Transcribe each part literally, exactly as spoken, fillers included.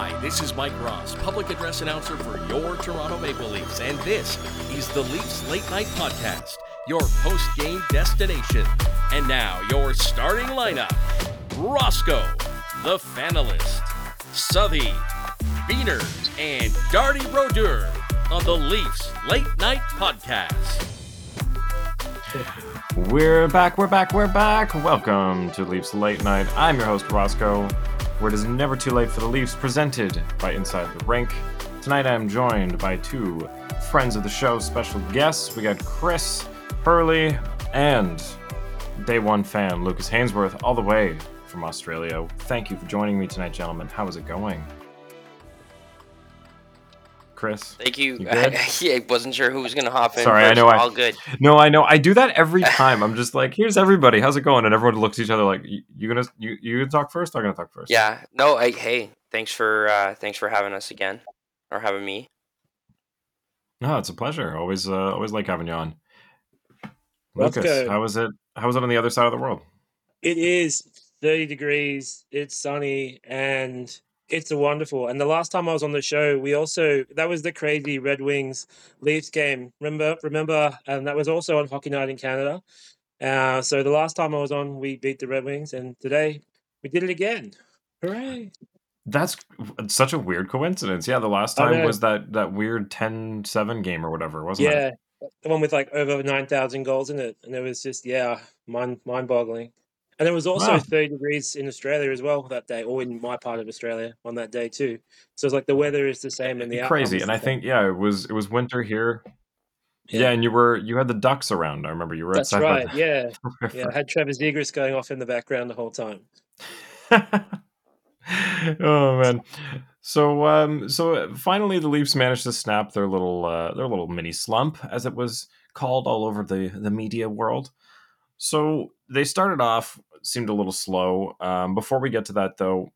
Hi, this is Mike Ross, public address announcer for your Toronto Maple Leafs, and this is the Leafs Late Night Podcast, your post-game destination. And now, your starting lineup: Roscoe, the Fanalyst, Southey, Beaners, and Darty Brodeur on the Leafs Late Night Podcast. We're back, we're back, we're back. Welcome to Leafs Late Night. I'm your host, Roscoe, where it is never too late for the Leafs, presented by Inside the Rink. Tonight I am joined by two friends of the show, special guests. We got Chris Hurley and day one fan Lucas Hainsworth, all the way from Australia. Thank you for joining me tonight, gentlemen. How is it going? Chris, thank you. you I, I wasn't sure who was going to hop in. Sorry, first. I know. I, all good. No, I know. I do that every time. I'm just like, here's everybody. How's it going? And everyone looks at each other like, you gonna you you gonna talk first? I'm gonna talk first. Yeah. No. I, hey, thanks for uh, thanks for having us again, or having me. No, it's a pleasure. Always, uh, always like having you on. Lucas, good. How is it? How is it on the other side of the world? It is thirty degrees. It's sunny and. It's wonderful. And the last time I was on the show, we also, that was the crazy Red Wings Leafs game. Remember, remember, and that was also on Hockey Night in Canada. Uh, so the last time I was on, we beat the Red Wings, and today we did it again. Hooray. That's such a weird coincidence. Yeah, the last time was that, that weird ten seven game or whatever, wasn't yeah, it? Yeah, the one with like over nine thousand goals in it. And it was just, yeah, mind, mind-boggling. And it was also wow. thirty degrees in Australia as well that day, or in my part of Australia on that day too. So it's like the weather is the same and the crazy. And I think yeah, it was it was winter here. Yeah, yeah and you were you had the ducks around. I remember you were. That's outside right. The yeah, river. yeah. I had Trevor Zegras going off in the background the whole time. Oh man. So um, so finally the Leafs managed to snap their little uh, their little mini slump, as it was called all over the the media world. So they started off, seemed a little slow. Um, before we get to that, though,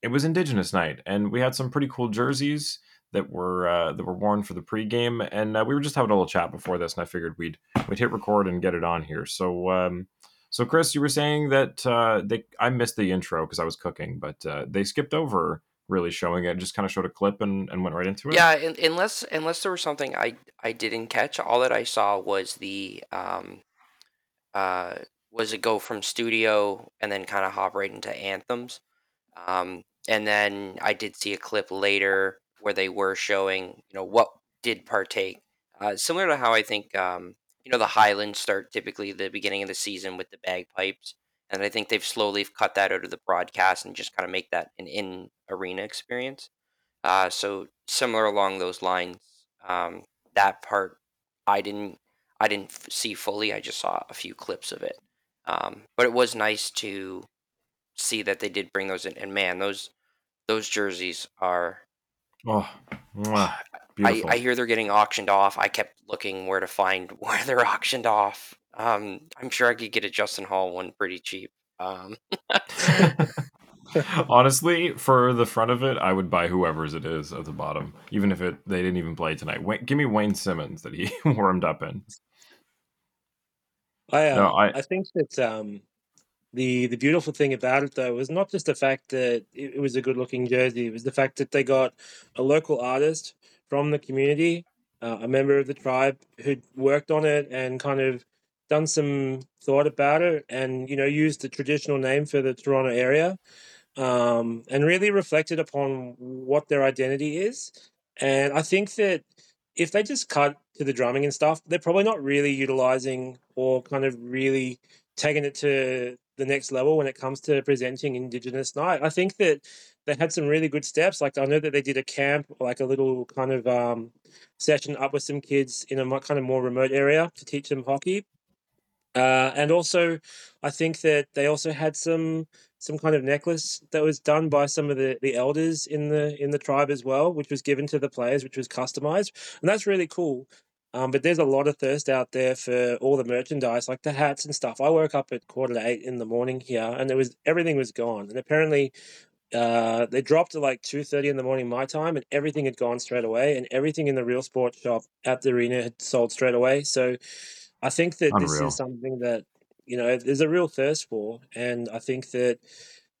it was Indigenous Night, and we had some pretty cool jerseys that were uh, that were worn for the pregame, and uh, we were just having a little chat before this, and I figured we'd we'd hit record and get it on here. So, um, so Chris, you were saying that uh, they I missed the intro because I was cooking, but uh, they skipped over really showing it, just kind of showed a clip and, and went right into it. Yeah, and, unless unless there was something I I didn't catch, all that I saw was the. Um... Uh, was it go from studio and then kind of hop right into anthems, um, and then I did see a clip later where they were showing, you know, what did partake, uh, similar to how I think um, you know the Highlands start typically the beginning of the season with the bagpipes, and I think they've slowly cut that out of the broadcast and just kind of make that an in arena experience. Uh, so similar along those lines, um, that part I didn't. I didn't see fully. I just saw a few clips of it, um, but it was nice to see that they did bring those in. And man, those those jerseys are. Oh, mwah, beautiful! I, I hear they're getting auctioned off. I kept looking where to find where they're auctioned off. Um, I'm sure I could get a Justin Holl one pretty cheap. Um. Honestly, for the front of it, I would buy whoever's it is at the bottom, even if it they didn't even play tonight. Wait, give me Wayne Simmons that he warmed up in. I, um, no, I I think that um, the the beautiful thing about it though was not just the fact that it, it was a good looking jersey, it was the fact that they got a local artist from the community, uh, a member of the tribe who worked on it and kind of done some thought about it, and you know used the traditional name for the Toronto area, um, and really reflected upon what their identity is. And I think that if they just cut to the drumming and stuff, they're probably not really utilizing or kind of really taking it to the next level when it comes to presenting Indigenous Night. I think that they had some really good steps. Like I know that they did a camp, like a little kind of um, session up with some kids in a kind of more remote area to teach them hockey. Uh, and also, I think that they also had some some kind of necklace that was done by some of the, the elders in the in the tribe as well, which was given to the players, which was customized, and that's really cool. Um, but there's a lot of thirst out there for all the merchandise, like the hats and stuff. I woke up at quarter to eight in the morning here, and it was everything was gone. And apparently, uh, they dropped at like two thirty in the morning my time, and everything had gone straight away, and everything in the Real Sports shop at the arena had sold straight away. So. I think that Unreal. This is something that, you know, there's a real thirst for. And I think that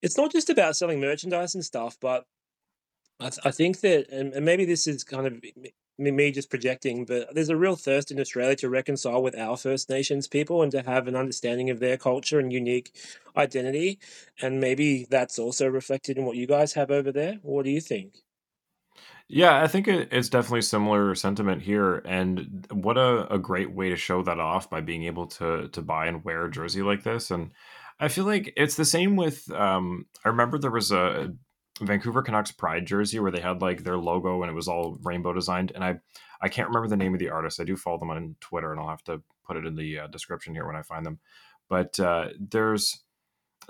it's not just about selling merchandise and stuff, but I, th- I think that, and maybe this is kind of me just projecting, but there's a real thirst in Australia to reconcile with our First Nations people and to have an understanding of their culture and unique identity. And maybe that's also reflected in what you guys have over there. What do you think? Yeah, I think it's definitely similar sentiment here. And what a, a great way to show that off by being able to to buy and wear a jersey like this. And I feel like it's the same with, um, I remember there was a Vancouver Canucks Pride jersey where they had like their logo and it was all rainbow designed. And I, I can't remember the name of the artist. I do follow them on Twitter and I'll have to put it in the uh, description here when I find them. But uh, there's...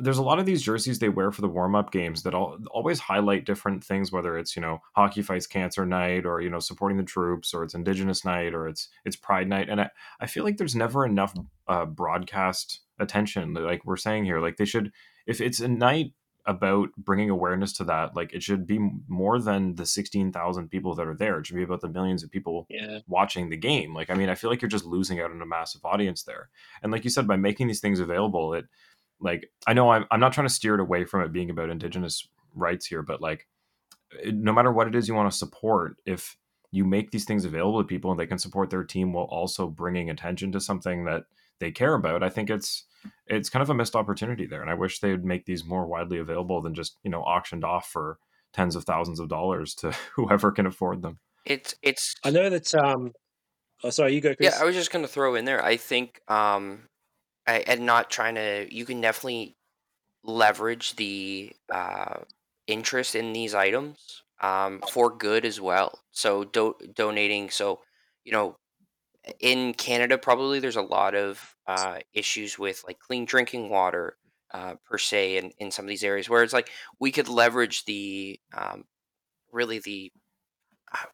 there's a lot of these jerseys they wear for the warm-up games that all, always highlight different things, whether it's, you know, hockey fights cancer night or, you know, supporting the troops, or it's Indigenous night, or it's it's Pride night. And I, I feel like there's never enough uh, broadcast attention, like we're saying here. Like they should, if it's a night about bringing awareness to that, like it should be more than the sixteen thousand people that are there. It should be about the millions of people yeah. watching the game. Like, I mean, I feel like you're just losing out on a massive audience there. And like you said, by making these things available, it, like, I know I'm, I'm not trying to steer it away from it being about Indigenous rights here, but like, no matter what it is you want to support, if you make these things available to people and they can support their team while also bringing attention to something that they care about, I think it's it's kind of a missed opportunity there. And I wish they would make these more widely available than just, you know, auctioned off for tens of thousands of dollars to whoever can afford them. It's it's. I know that. Um, oh, sorry, you go, Chris. Yeah, I was just going to throw in there, I think. Um... I, and not trying to, you can definitely leverage the uh, interest in these items um, for good as well. So do, donating, so, you know, in Canada, probably there's a lot of uh, issues with like clean drinking water uh, per se in, in some of these areas where it's like we could leverage the, um, really the, uh,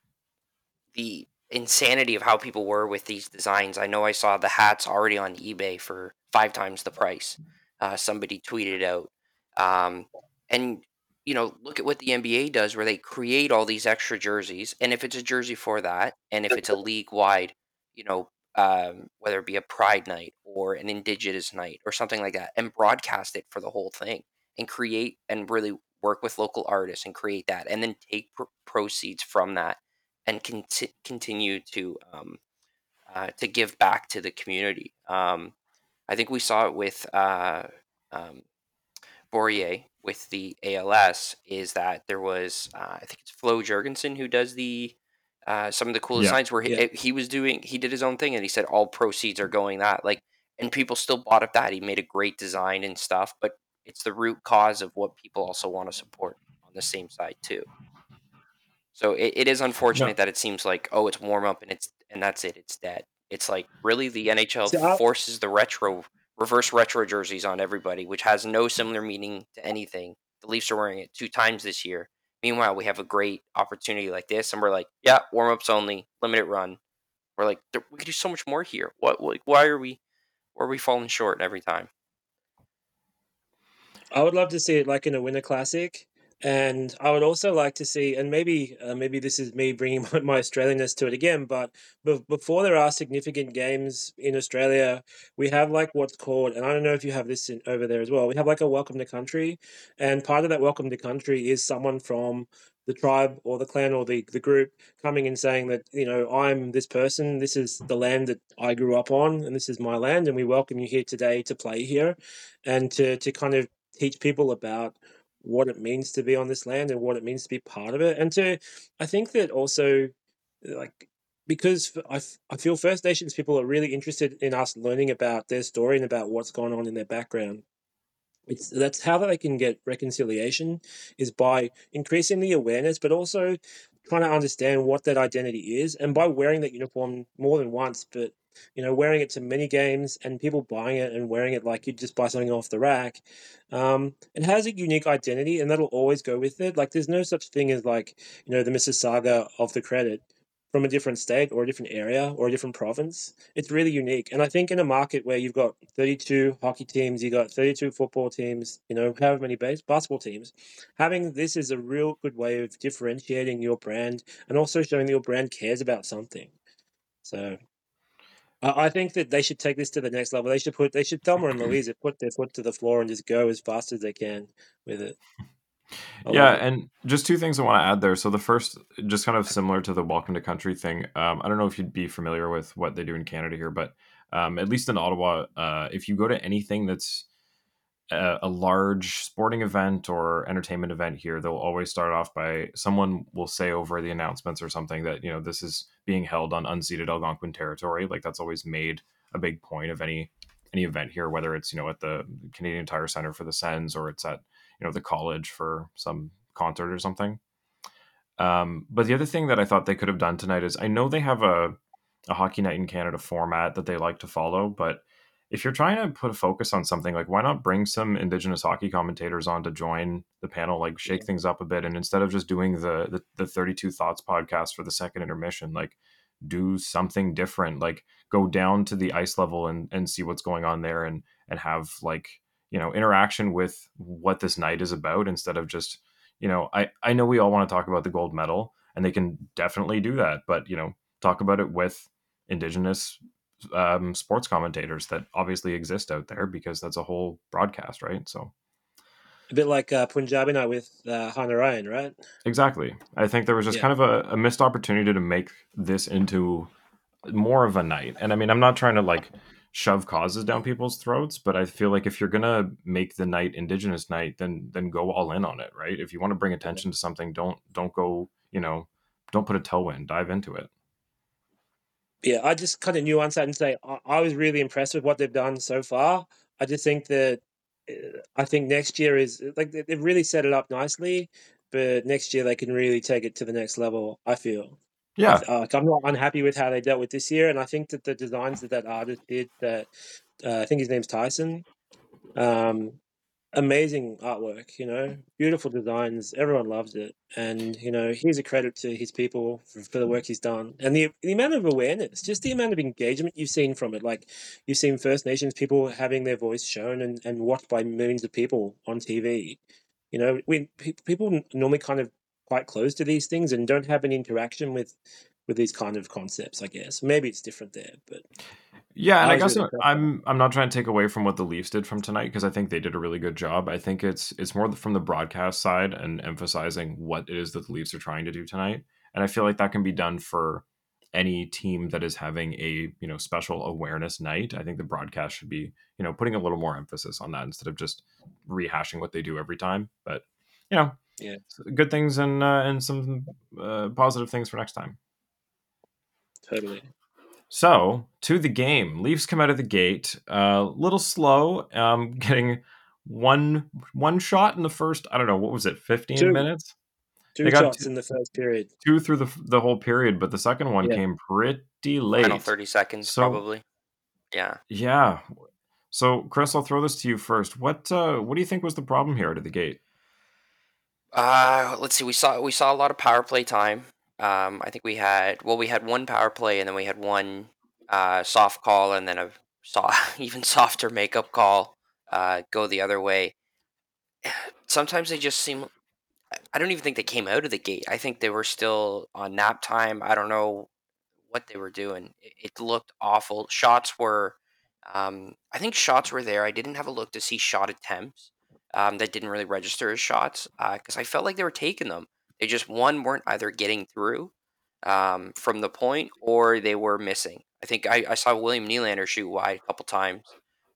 the insanity of how people were with these designs. I know I saw the hats already on eBay for five times the price. Uh, somebody tweeted out. Um, and, you know, look at what the N B A does where they create all these extra jerseys. And if it's a jersey for that, and if it's a league-wide, you know, um, whether it be a Pride night or an Indigenous night or something like that, and broadcast it for the whole thing and create and really work with local artists and create that and then take pr- proceeds from that and cont- continue to um, uh, to give back to the community. Um, I think we saw it with uh, um, Bourier with the A L S, is that there was, uh, I think it's Flo Jurgensen who does the uh, some of the coolest yeah. signs where he, yeah. he was doing, he did his own thing and he said all proceeds are going that. Like, and people still bought up that. He made a great design and stuff, but it's the root cause of what people also want to support on the same side too. So it, it is unfortunate no. that it seems like, oh, it's warm up and it's and that's it, it's dead. It's like, really, the N H L so forces the retro, reverse retro jerseys on everybody, which has no similar meaning to anything. The Leafs are wearing it two times this year. Meanwhile, we have a great opportunity like this, and we're like, yeah, warm ups only, limited run. We're like, we could do so much more here. What? Like, why are we? Why are we falling short every time? I would love to see it like in a Winter Classic. And I would also like to see, and maybe uh, maybe this is me bringing my, my Australianness to it again, but b- before there are significant games in Australia, we have like what's called, and I don't know if you have this in, over there as well, we have like a welcome to country. And part of that welcome to country is someone from the tribe or the clan or the, the group coming and saying that, you know, I'm this person, this is the land that I grew up on, and this is my land, and we welcome you here today to play here and to, to kind of teach people about what it means to be on this land and what it means to be part of it. And to, I think that also, like, because I, I feel First Nations people are really interested in us learning about their story and about what's gone on in their background. It's, that's how they can get reconciliation, is by increasing the awareness, but also trying to understand what that identity is. And by wearing that uniform more than once, but, you know, wearing it to many games and people buying it and wearing it like you just buy something off the rack. Um, it has a unique identity, and that'll always go with it. Like, there's no such thing as, like, you know, the Mississauga of the credit from a different state or a different area or a different province. It's really unique. And I think in a market where you've got thirty-two hockey teams, you've got thirty-two football teams, you know, however many base basketball teams, having this is a real good way of differentiating your brand and also showing that your brand cares about something. So I think that they should take this to the next level. They should put, they should Thelma and Louisa put their foot to the floor and just go as fast as they can with it. Yeah, it. And just two things I want to add there. So the first, just kind of similar to the Welcome to Country thing. Um, I don't know if you'd be familiar with what they do in Canada here, but um, at least in Ottawa, uh, if you go to anything that's a, a large sporting event or entertainment event here, they'll always start off by someone will say over the announcements or something that, you know, this is being held on unceded Algonquin territory. Like that's always made a big point of any any event here, whether it's, you know, at the Canadian Tire Centre for the Sens or it's at, you know, the college for some concert or something. Um, but the other thing that I thought they could have done tonight is I know they have a, a Hockey Night in Canada format that they like to follow, but if you're trying to put a focus on something, like why not bring some Indigenous hockey commentators on to join the panel, like shake things up a bit. And instead of just doing the the, the thirty-two Thoughts podcast for the second intermission, like do something different, like go down to the ice level and, and see what's going on there and, and have like, you know, interaction with what this night is about instead of just, you know, I, I know we all want to talk about the gold medal and they can definitely do that, but, you know, talk about it with Indigenous um, sports commentators that obviously exist out there because that's a whole broadcast, right? So a bit like uh, Punjabi night with uh, Hannah Ryan, right? Exactly. I think there was just yeah. kind of a, a missed opportunity to make this into more of a night. And I mean, I'm not trying to like shove causes down people's throats, but I feel like if you're going to make the night Indigenous night, then then go all in on it, right? If you want to bring attention to something, don't don't go, you know, don't put a toe in, dive into it. Yeah, I just kind of nuance that and say I, I was really impressed with what they've done so far. I just think that I think next year is like they've really set it up nicely, but next year they can really take it to the next level, I feel. Yeah. Uh, I'm not unhappy with how they dealt with this year. And I think that the designs that that artist did, that uh, I think his name's Tyson, um, amazing artwork, you know, beautiful designs. Everyone loves it. And, you know, here's a credit to his people for, for the work he's done. And the, the amount of awareness, just the amount of engagement you've seen from it. Like you've seen First Nations people having their voice shown and, and watched by millions of people on T V. You know, we pe- people normally kind of quite close to these things and don't have an interaction with with these kind of concepts, I guess. Maybe it's different there, but yeah, and I, I guess really I'm I'm not trying to take away from what the Leafs did from tonight because I think they did a really good job. I think it's it's more from the broadcast side and emphasizing what it is that the Leafs are trying to do tonight. And I feel like that can be done for any team that is having a, you know, special awareness night. I think the broadcast should be, you know, putting a little more emphasis on that instead of just rehashing what they do every time. But, you know, yeah, good things and uh, and some uh, positive things for next time. Totally. So to the game, Leafs come out of the gate a uh, little slow, um, getting one one shot in the first. I don't know what was it, fifteen two. minutes. Two they shots two, in the first period. Two through the the whole period, but the second one yeah. came pretty late. Final thirty seconds, so, probably. Yeah. Yeah. So Chris, I'll throw this to you first. What uh, what do you think was the problem here out of the gate? Uh, let's see. We saw we saw a lot of power play time. Um, I think we had well, we had one power play, and then we had one uh, soft call, and then a soft, even softer makeup call uh, go the other way. Sometimes they just seem. I don't even think they came out of the gate. I think they were still on nap time. I don't know what they were doing. It, it looked awful. Shots were. Um, I think shots were there. I didn't have a look to see shot attempts. Um, that didn't really register as shots because uh, I felt like they were taking them. They just, one, weren't either getting through um, from the point or they were missing. I think I, I saw William Nylander shoot wide a couple times.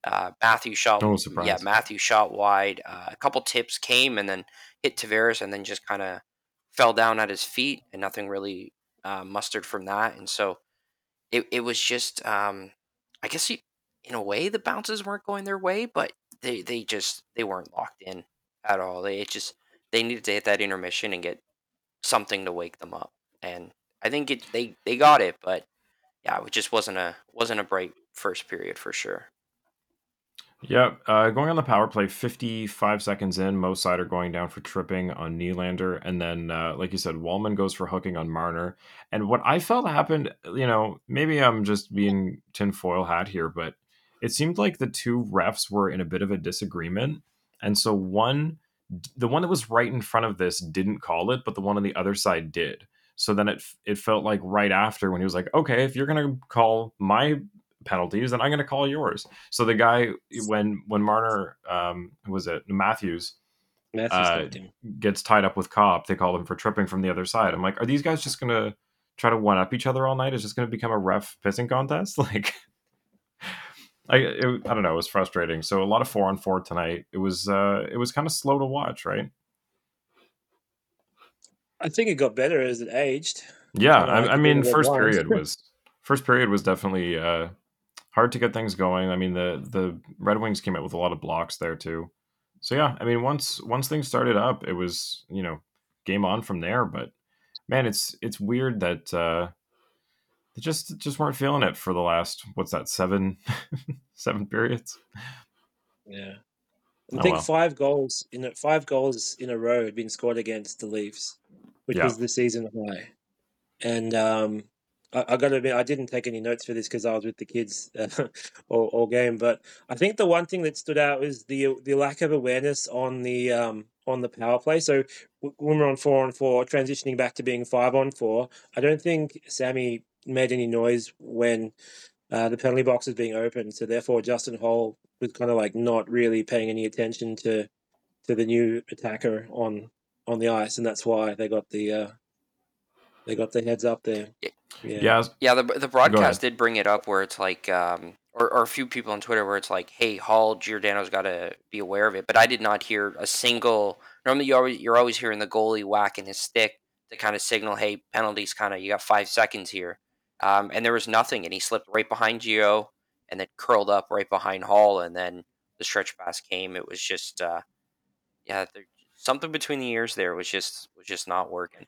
Uh, Matthew shot no surprise. Yeah, Matthew shot wide. Uh, a couple tips came and then hit Tavares and then just kind of fell down at his feet and nothing really uh, mustered from that. And so it, it was just, um, I guess you, in a way the bounces weren't going their way, but They they just they weren't locked in at all. They it just they needed to hit that intermission and get something to wake them up. And I think it they, they got it, but yeah, it just wasn't a wasn't a bright first period for sure. Yeah, uh, going on the power play, fifty-five seconds in, Mo Sider going down for tripping on Nylander, and then uh, like you said, Wallman goes for hooking on Marner. And what I felt happened, you know, maybe I'm just being tinfoil hat here, but it seemed like the two refs were in a bit of a disagreement. And so one, the one that was right in front of this didn't call it, but the one on the other side did. So then it it felt like right after when he was like, okay, if you're going to call my penalties, then I'm going to call yours. So the guy, when when Marner, um, was it Matthews, Uh, gets tied up with Cobb. They call him for tripping from the other side. I'm like, are these guys just going to try to one-up each other all night? Is just going to become a ref pissing contest? Like, I it, I don't know. It was frustrating. So a lot of four-on-four tonight. It was uh, it was kind of slow to watch, right? I think it got better as it aged. Yeah, I, I, I mean, first period was first period was definitely uh, hard to get things going. I mean, the the Red Wings came out with a lot of blocks there too. So yeah, I mean, once once things started up, it was, you know, game on from there. But man, it's it's weird that uh, they just just weren't feeling it for the last what's that seven seven periods. Yeah, I think oh, well. five goals in a, five goals in a row had been scored against the Leafs, which yeah. was the season high. And um, I, I got to admit, I didn't take any notes for this because I was with the kids uh, all, all game. But I think the one thing that stood out is the the lack of awareness on the um, on the power play. So w- when we're on four on four, transitioning back to being five on four, I don't think Sammy made any noise when uh, the penalty box was being opened. So therefore, Justin Holl was kind of like not really paying any attention to to the new attacker on on the ice, and that's why they got the. Uh, They got their heads up there. Yeah, yeah. yeah the the broadcast did bring it up where it's like, um, or, or a few people on Twitter where it's like, hey, Hall, Giordano's got to be aware of it. But I did not hear a single. Normally, you always, you're always hearing the goalie whacking his stick to kind of signal, hey, penalties, kind of, you got five seconds here. Um, and there was nothing, and he slipped right behind Gio, and then curled up right behind Hall, and then the stretch pass came. It was just, uh, yeah, there, something between the ears there was just was just not working.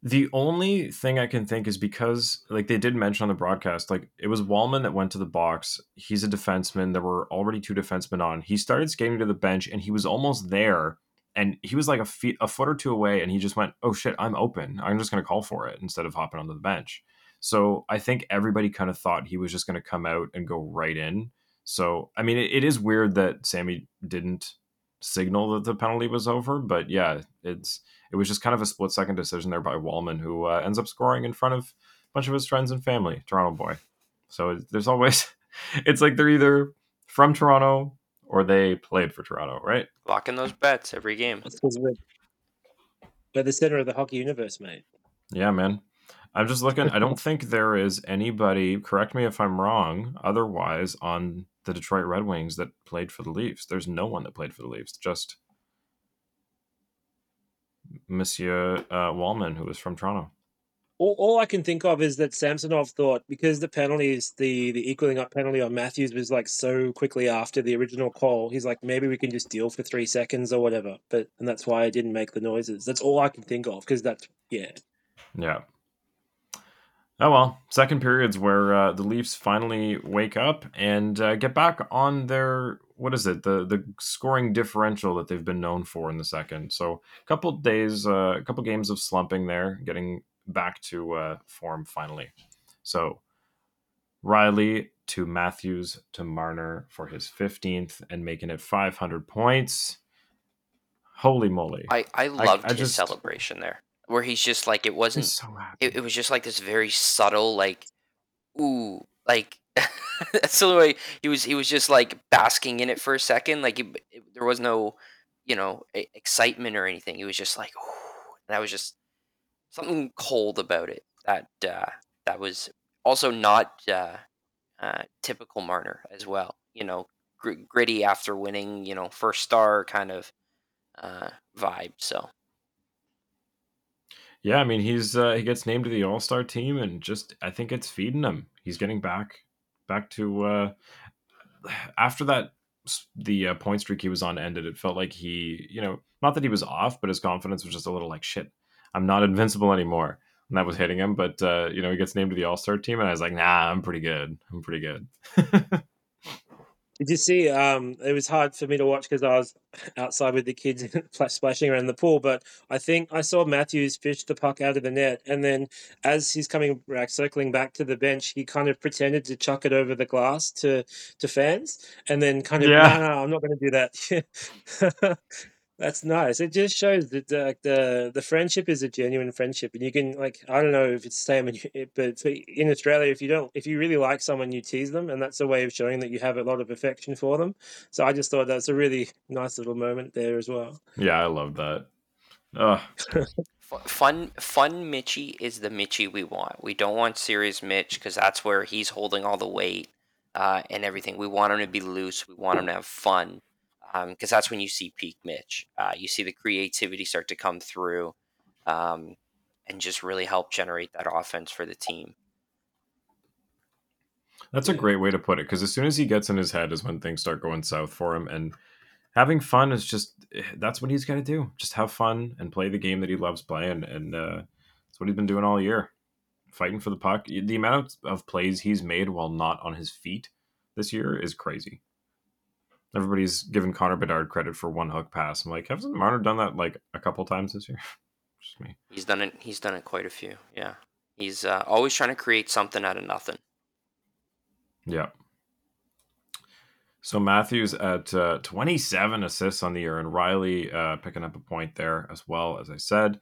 The only thing I can think is because, like, they did mention on the broadcast, like, it was Wallman that went to the box. He's a defenseman. There were already two defensemen on. He started skating to the bench, and he was almost there, and he was, like, a feet, a foot or two away, and he just went, oh, shit, I'm open. I'm just going to call for it instead of hopping onto the bench. So I think everybody kind of thought he was just going to come out and go right in. So, I mean, it, it is weird that Sammy didn't signal that the penalty was over, but, yeah, it's... It was just kind of a split-second decision there by Wallman, who uh, ends up scoring in front of a bunch of his friends and family, Toronto boy. So there's always... It's like they're either from Toronto or they played for Toronto, right? Locking those bets every game. They're the center of the hockey universe, mate. Yeah, man. I'm just looking. I don't think there is anybody, correct me if I'm wrong, otherwise on the Detroit Red Wings that played for the Leafs. There's no one that played for the Leafs, just... Monsieur uh, Wallman, who was from Toronto. All, all I can think of is that Samsonov thought, because the penalties, the, the equaling up penalty on Matthews was like so quickly after the original call, he's like, maybe we can just deal for three seconds or whatever. But and that's why I didn't make the noises. That's all I can think of, because that's, yeah. Yeah. Oh, well, second period's where uh, the Leafs finally wake up and uh, get back on their, what is it, the the scoring differential that they've been known for in the second. So a couple days, uh, a couple games of slumping there, getting back to uh, form finally. So Riley to Matthews to Marner for his fifteenth and making it five hundred points. Holy moly. I, I loved I, I his just, celebration there. Where he's just like, it wasn't, so it, it was just like this very subtle, like, ooh, like, that's the way he was, he was just like basking in it for a second. Like, it, it, there was no, you know, a, excitement or anything. He was just like, ooh, and that was just something cold about it. That, uh, that was also not uh, uh, typical Marner as well, you know, gr- gritty after winning, you know, first star kind of uh, vibe, so. Yeah, I mean, he's uh, he gets named to the All-Star team, and just I think it's feeding him. He's getting back back to uh, after that the uh, point streak he was on ended. It felt like he, you know, not that he was off, but his confidence was just a little like, shit, I'm not invincible anymore, and that was hitting him. But uh, you know, he gets named to the All-Star team, and I was like, nah, I'm pretty good. I'm pretty good. Did you see, um, it was hard for me to watch because I was outside with the kids splashing around the pool, but I think I saw Matthews fish the puck out of the net, and then as he's coming back, circling back to the bench, he kind of pretended to chuck it over the glass to, to fans, and then kind of, yeah. no, no, I'm not going to do that. That's nice. It just shows that uh, the the friendship is a genuine friendship, and you can, like, I don't know if it's the same, but for, in Australia, if you don't, if you really like someone, you tease them, and that's a way of showing that you have a lot of affection for them. So I just thought that's a really nice little moment there as well. Yeah, I love that. Oh. Fun, fun Mitchie is the Mitchie we want. We don't want serious Mitch because that's where he's holding all the weight uh, and everything. We want him to be loose. We want him to have fun. Because um, that's when you see peak Mitch. Uh, you see the creativity start to come through um, and just really help generate that offense for the team. That's a great way to put it, because as soon as he gets in his head is when things start going south for him. And having fun is just, that's what he's got to do. Just have fun and play the game that he loves playing. And uh, that's what he's been doing all year, fighting for the puck. The amount of, of plays he's made while not on his feet this year is crazy. Everybody's given Connor Bedard credit for one hook pass. I'm like, hasn't Marner done that like a couple times this year? Just me. He's done it. He's done it quite a few. Yeah, he's uh, always trying to create something out of nothing. Yeah. So Matthews at uh, twenty-seven assists on the year, and Riley uh, picking up a point there as well. As I said,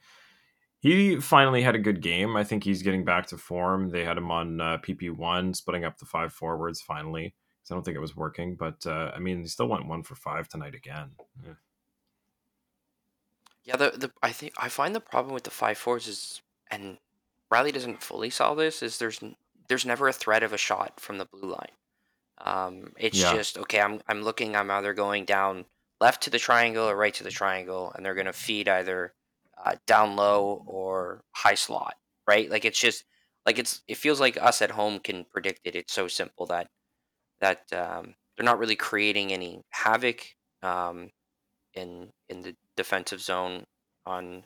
he finally had a good game. I think he's getting back to form. They had him on uh, P P one, splitting up the five forwards finally. I don't think it was working, but uh, I mean, they still went one for five tonight again. Yeah, yeah the, the I think I find the problem with the five fours is, and Riley doesn't fully solve this, is there's there's never a threat of a shot from the blue line. Um, it's yeah. just okay. I'm I'm looking. I'm either going down left to the triangle or right to the triangle, and they're going to feed either uh, down low or high slot, right? Like it's just like it's it feels like us at home can predict it. It's so simple that. that um, they're not really creating any havoc um, in in the defensive zone on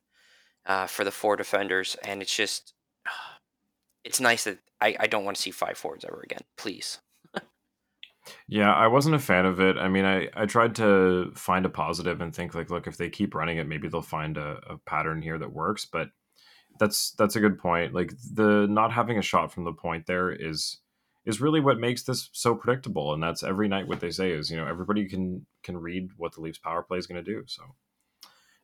uh, for the four defenders. And it's just, it's nice that I, I don't want to see five forwards ever again, please. Yeah, I wasn't a fan of it. I mean, I, I tried to find a positive and think like, look, if they keep running it, maybe they'll find a, a pattern here that works. But that's, that's a good point. Like the not having a shot from the point there is... is really what makes this so predictable. And that's every night what they say is, you know, everybody can can read what the Leafs power play is going to do. So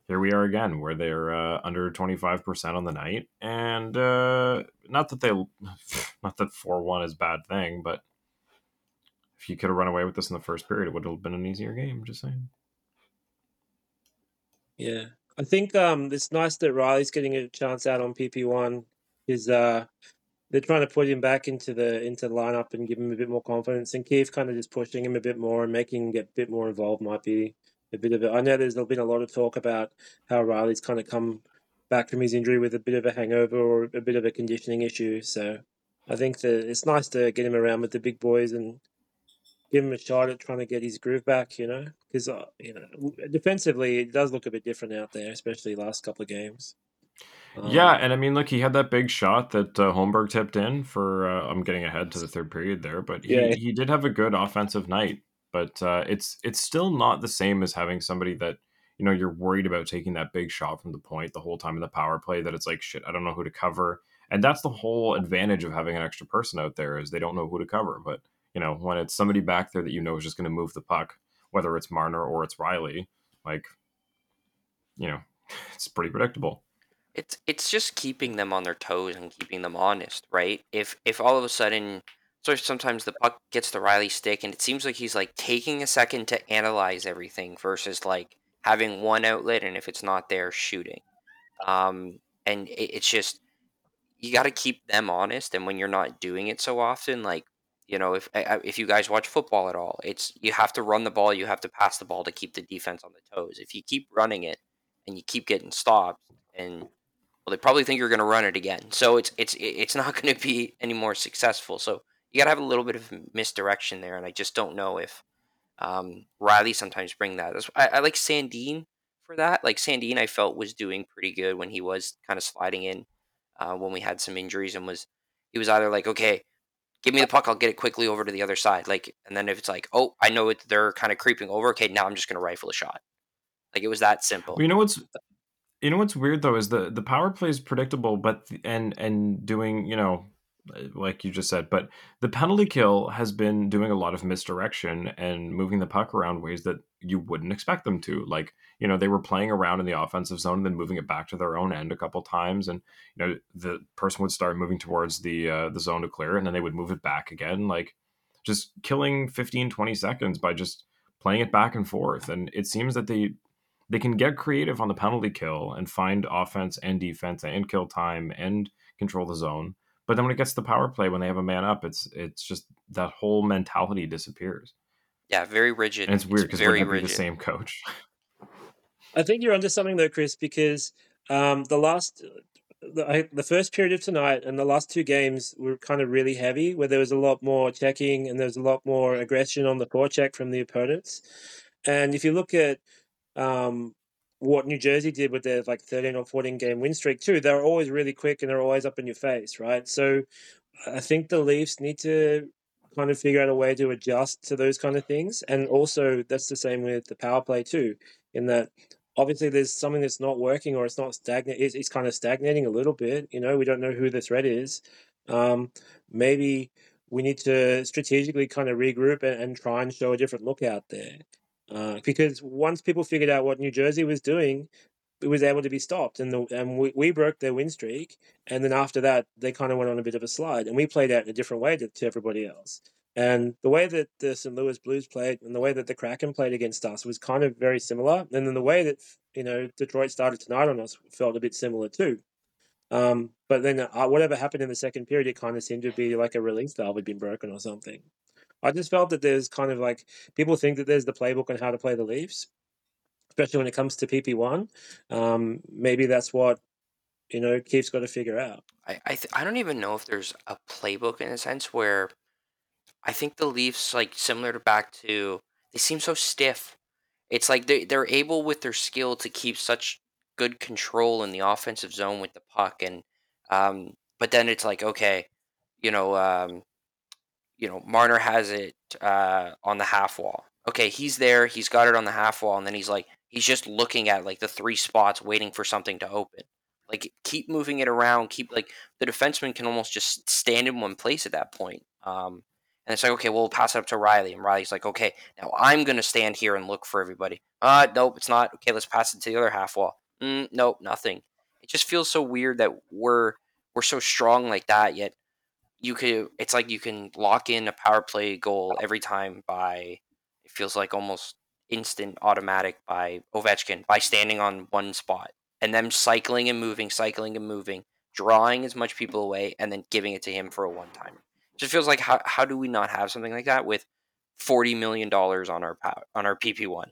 here we are again, where they're uh, under twenty-five percent on the night. And uh, not that they, not that four one is a bad thing, but if you could have run away with this in the first period, it would have been an easier game. Just saying. Yeah. I think um, it's nice that Riley's getting a chance out on P P one. Is, uh, They're trying to put him back into the into the lineup and give him a bit more confidence. And Keith kind of just pushing him a bit more and making him get a bit more involved might be a bit of it. I know there's been a lot of talk about how Riley's kind of come back from his injury with a bit of a hangover or a bit of a conditioning issue. So I think that it's nice to get him around with the big boys and give him a shot at trying to get his groove back, you know, because uh, you know, defensively it does look a bit different out there, especially last couple of games. Yeah, and I mean, look, he had that big shot that uh, Holmberg tipped in for, uh, I'm getting ahead to the third period there, but he, yeah. he did have a good offensive night, but uh, it's it's still not the same as having somebody that, you know, you're worried about taking that big shot from the point the whole time in the power play that it's like, shit, I don't know who to cover. And that's the whole advantage of having an extra person out there is they don't know who to cover. But, you know, when it's somebody back there that you know is just going to move the puck, whether it's Marner or it's Riley, like, you know, it's pretty predictable. It's it's just keeping them on their toes and keeping them honest, right? If if all of a sudden, so sometimes the puck gets the Riley stick and it seems like he's like taking a second to analyze everything versus like having one outlet and if it's not there, shooting. Um, and it, it's just, you got to keep them honest. And when you're not doing it so often, like, you know, if if you guys watch football at all, it's you have to run the ball, you have to pass the ball to keep the defense on the toes. If you keep running it and you keep getting stopped and well, they probably think you're going to run it again. So it's it's it's not going to be any more successful. So you got to have a little bit of misdirection there, and I just don't know if um, Riley sometimes bring that. That's, I, I like Sandin for that. Like Sandin, I felt was doing pretty good when he was kind of sliding in uh, when we had some injuries, and was he was either like, okay, give me the puck, I'll get it quickly over to the other side, like, and then if it's like, oh, I know it, they're kind of creeping over. Okay, now I'm just going to rifle a shot. Like it was that simple. Well, you know what's. You know what's weird though is the the power play is predictable, but the, and and doing you know like you just said. But the penalty kill has been doing a lot of misdirection and moving the puck around ways that you wouldn't expect them to. Like, you know, they were playing around in the offensive zone and then moving it back to their own end a couple times. And, you know, the person would start moving towards the uh, the zone to clear, and then they would move it back again. Like, just killing fifteen, twenty seconds by just playing it back and forth. And it seems that they they can get creative on the penalty kill and find offense and defense and kill time and control the zone. But then when it gets to the power play, when they have a man up, it's it's just that whole mentality disappears. Yeah, very rigid. And it's weird because they're be the same coach. I think you're onto something though, Chris, because um, the last, the, the first period of tonight and the last two games were kind of really heavy, where there was a lot more checking and there was a lot more aggression on the forecheck from the opponents. And if you look at um, what New Jersey did with their like thirteen or fourteen game win streak too, they're always really quick and they're always up in your face, right? So I think the Leafs need to kind of figure out a way to adjust to those kind of things. And also that's the same with the power play too, in that obviously there's something that's not working or it's not stagnant. It's, it's kind of stagnating a little bit. You know, we don't know who the threat is. Um, maybe we need to strategically kind of regroup and, and try and show a different look out there. Uh, because once people figured out what New Jersey was doing, it was able to be stopped, and the, and we, we broke their win streak. And then after that, they kind of went on a bit of a slide, and we played out in a different way to, to everybody else. And the way that the Saint Louis Blues played and the way that the Kraken played against us was kind of very similar. And then the way that, you know, Detroit started tonight on us felt a bit similar too. Um, but then uh, whatever happened in the second period, it kind of seemed to be like a release valve had been broken or something. I just felt that there's kind of like, people think that there's the playbook on how to play the Leafs, especially when it comes to P P one. Um, maybe that's what, you know, Keefe's got to figure out. I I, th- I don't even know if there's a playbook in a sense, where I think the Leafs, like similar to back to, they seem so stiff. It's like they, they're able with their skill to keep such good control in the offensive zone with the puck. And, um, but then it's like, okay, you know, um, You know, Marner has it uh, on the half wall. Okay, he's there. He's got it on the half wall, and then he's like, he's just looking at like the three spots, waiting for something to open. Like, keep moving it around. Keep like the defenseman can almost just stand in one place at that point. Um, and it's like, okay, well, we'll pass it up to Riley, and Riley's like, okay, now I'm gonna stand here and look for everybody. Uh, nope, it's not. Okay, let's pass it to the other half wall. Mm, nope, nothing. It just feels so weird that we're we're so strong like that, yet. You could, it's like you can lock in a power play goal every time by, it feels like almost instant automatic by Ovechkin, by standing on one spot and them cycling and moving, cycling and moving, drawing as much people away and then giving it to him for a one-timer. It just feels like, how how do we not have something like that with forty million dollars on our power, on our P P one?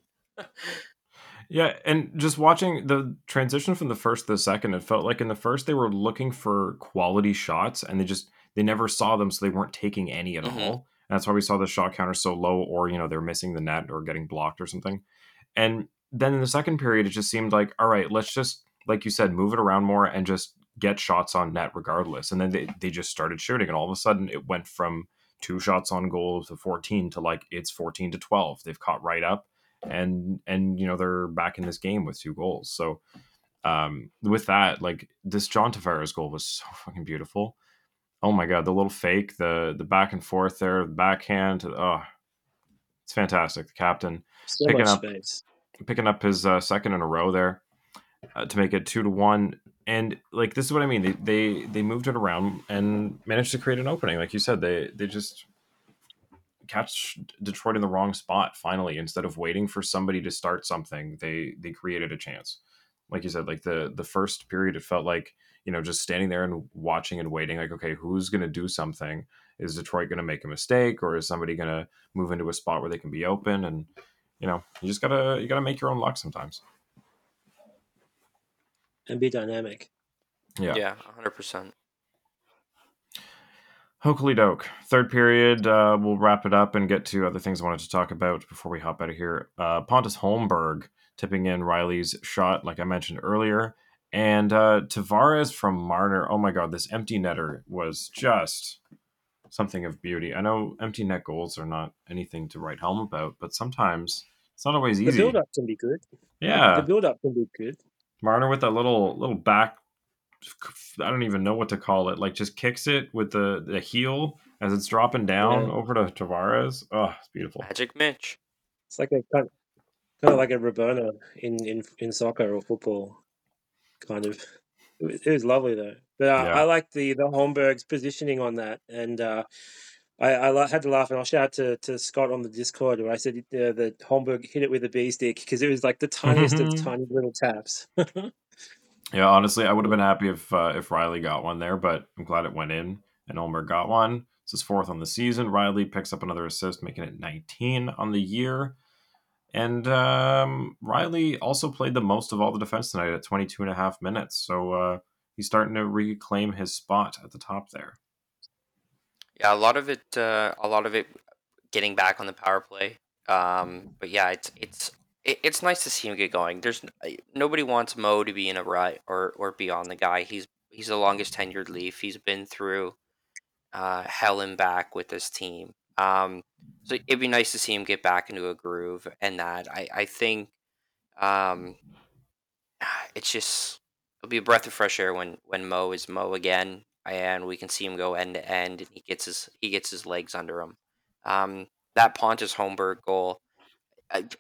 Yeah, and just watching the transition from the first to the second, it felt like in the first they were looking for quality shots and they just, they never saw them, so they weren't taking any at mm-hmm. all. And that's why we saw the shot counter so low, or, you know, they're missing the net or getting blocked or something. And then in the second period, it just seemed like, all right, let's just, like you said, move it around more and just get shots on net regardless. And then they, they just started shooting. And all of a sudden it went from two shots on goal to fourteen to like, it's fourteen to twelve. They've caught right up and, and, you know, they're back in this game with two goals. So um, with that, like this John Tavares goal was so fucking beautiful. Oh my God, the little fake, the the back and forth there, the backhand. Oh, it's fantastic. The captain so picking up space. picking up his uh, second in a row there uh, to make it two to one. And like, this is what I mean. They, they they moved it around and managed to create an opening. Like you said, they they just catch Detroit in the wrong spot. Finally, instead of waiting for somebody to start something, they they created a chance. Like you said, like the the first period, it felt like, you know, just standing there and watching and waiting, like, okay, who's going to do something? Is Detroit going to make a mistake, or is somebody going to move into a spot where they can be open? And, you know, you just gotta, you gotta make your own luck sometimes. And be dynamic. Yeah. Yeah. A hundred percent. Hokely doke. Third period. Uh, we'll wrap it up and get to other things I wanted to talk about before we hop out of here. Uh, Pontus Holmberg tipping in Riley's shot, like I mentioned earlier. And uh, Tavares from Marner, oh my God, this empty netter was just something of beauty. I know empty net goals are not anything to write home about, but sometimes it's not always easy. The build-up can be good. Yeah. The build-up can be good. Marner with that little little back I don't even know what to call it. Like just kicks it with the, the heel as it's dropping down yeah. over to Tavares. Oh, it's beautiful. Magic Mitch. It's like a kind of like a Rabona in, in, in soccer or football, kind of. It was, it was lovely though. But uh, yeah. I like the the Holmberg's positioning on that, and uh, I, I had to laugh. And I'll shout out to, to Scott on the Discord where I said uh, that Holmberg hit it with a bee stick because it was like the tiniest of tiny little taps. Yeah, honestly, I would have been happy if uh, if Riley got one there, but I'm glad it went in and Holmberg got one. It's his fourth on the season. Riley picks up another assist, making it nineteen on the year. And um, Riley also played the most of all the defense tonight at twenty-two and a half minutes. So uh, he's starting to reclaim his spot at the top there. Yeah, a lot of it, uh, a lot of it, getting back on the power play. Um, but yeah, it's it's. It's nice to see him get going. There's nobody wants Mo to be in a rut or, or be on the guy. He's he's the longest tenured Leaf. He's been through uh, hell and back with this team. Um, so it'd be nice to see him get back into a groove and that. I, I think um, it's just it'll be a breath of fresh air when, when Mo is Mo again and we can see him go end to end and he gets his he gets his legs under him. Um, that Pontus Holmberg goal.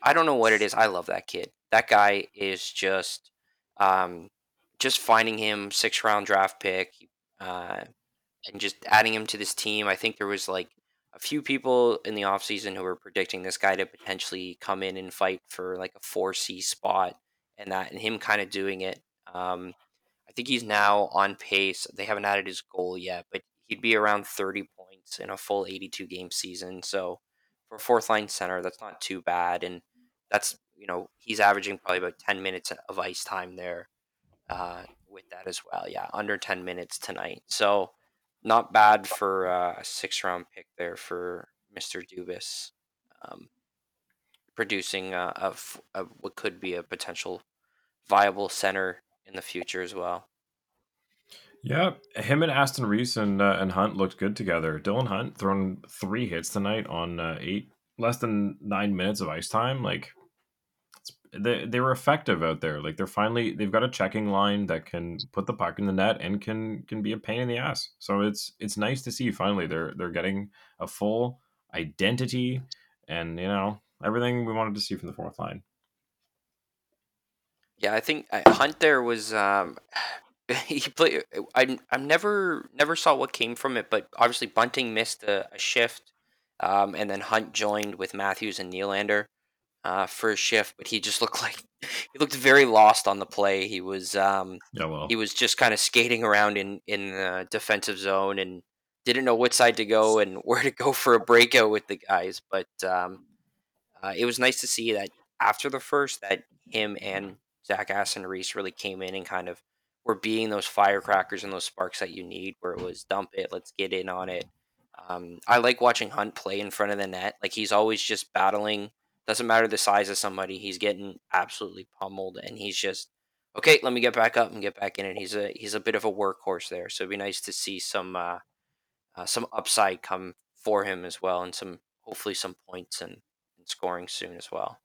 I don't know what it is. I love that kid. That guy is just, um, just finding him six round draft pick, uh, and just adding him to this team. I think there was like a few people in the offseason who were predicting this guy to potentially come in and fight for like a four C spot and that, and him kind of doing it. Um, I think he's now on pace. They haven't added his goal yet, but he'd be around thirty points in a full eighty-two game season. So, for fourth line center, that's not too bad, and that's you know he's averaging probably about ten minutes of ice time there uh, with that as well. Yeah, under ten minutes tonight, so not bad for uh, a six round pick there for Mister Dubas, um, producing a, a, a what could be a potential viable center in the future as well. Yeah, him and Aston Reese and uh, and Hunt looked good together. Dylan Hunt thrown three hits tonight on uh, eight less than nine minutes of ice time. Like it's, they they were effective out there. Like they're finally they've got a checking line that can put the puck in the net and can can be a pain in the ass. So it's it's nice to see finally they're they're getting a full identity and you know everything we wanted to see from the fourth line. Yeah, I think Hunt there was. Um... He played. I I never never saw what came from it, but obviously Bunting missed a, a shift, um, and then Hunt joined with Matthews and Nylander, uh, for a shift. But he just looked like he looked very lost on the play. He was um yeah, well. he was just kind of skating around in in the defensive zone and didn't know which side to go and where to go for a breakout with the guys. But um, uh, it was nice to see that after the first that him and Zach Aston Reese really came in and kind of. Were being those firecrackers and those sparks that you need where it was dump it, let's get in on it. Um, I like watching Hunt play in front of the net. Like he's always just battling. Doesn't matter the size of somebody. He's getting absolutely pummeled and he's just, okay, let me get back up and get back in it. He's a, he's a bit of a workhorse there. So it'd be nice to see some, uh, uh, some upside come for him as well. And some, hopefully some points and, and scoring soon as well.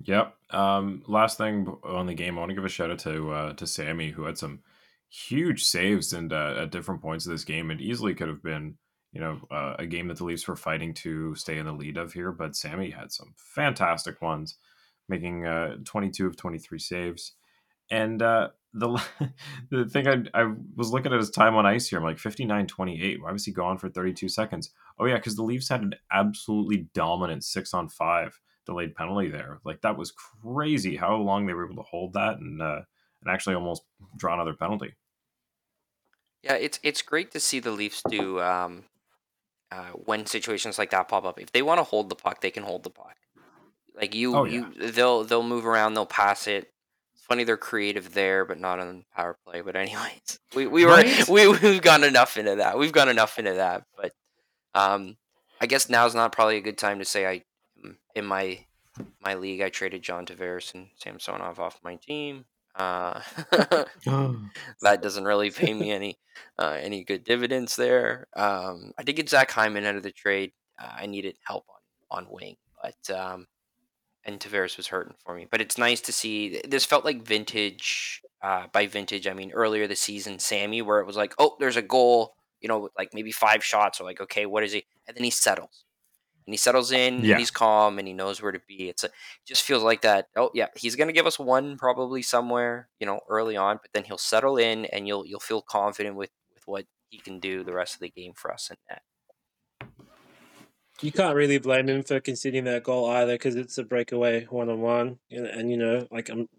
Yep. Um, last thing on the game, I want to give a shout out to uh, to Sammy, who had some huge saves and uh, at different points of this game. It easily could have been, you know, uh, a game that the Leafs were fighting to stay in the lead of here. But Sammy had some fantastic ones, making uh, twenty-two of twenty-three saves. And uh, the the thing I I was looking at his time on ice here, I'm like fifty-nine twenty-eight. Why was he gone for thirty-two seconds? Oh yeah, because the Leafs had an absolutely dominant six on five. Delayed penalty there. Like that was crazy how long they were able to hold that and uh, and actually almost draw another penalty. Yeah, it's it's great to see the Leafs do um, uh, when situations like that pop up. If they want to hold the puck, they can hold the puck. Like you, oh, yeah. you they'll they'll move around, they'll pass it. It's funny they're creative there, but not on power play. But anyways, we we were right? we we've gone enough into that. We've gone enough into that. But um, I guess now's not probably a good time to say I. In my my league, I traded John Tavares and Samsonov off my team. Uh, that doesn't really pay me any uh, any good dividends there. Um, I did get Zach Hyman out of the trade. Uh, I needed help on, on wing, but um, and Tavares was hurting for me. But it's nice to see. This felt like vintage Uh, by vintage, I mean earlier this season, Sammy, where it was like, oh, there's a goal, you know, like maybe five shots or like, okay, what is he? And then he settles. And he settles in, yeah. and he's calm, and he knows where to be. It's a, it just feels like that. Oh, yeah, he's going to give us one probably somewhere, you know, early on, but then he'll settle in, and you'll you'll feel confident with, with what he can do the rest of the game for us in that. You can't really blame him for conceding that goal either, because it's a breakaway one-on-one, and, and you know, like I'm...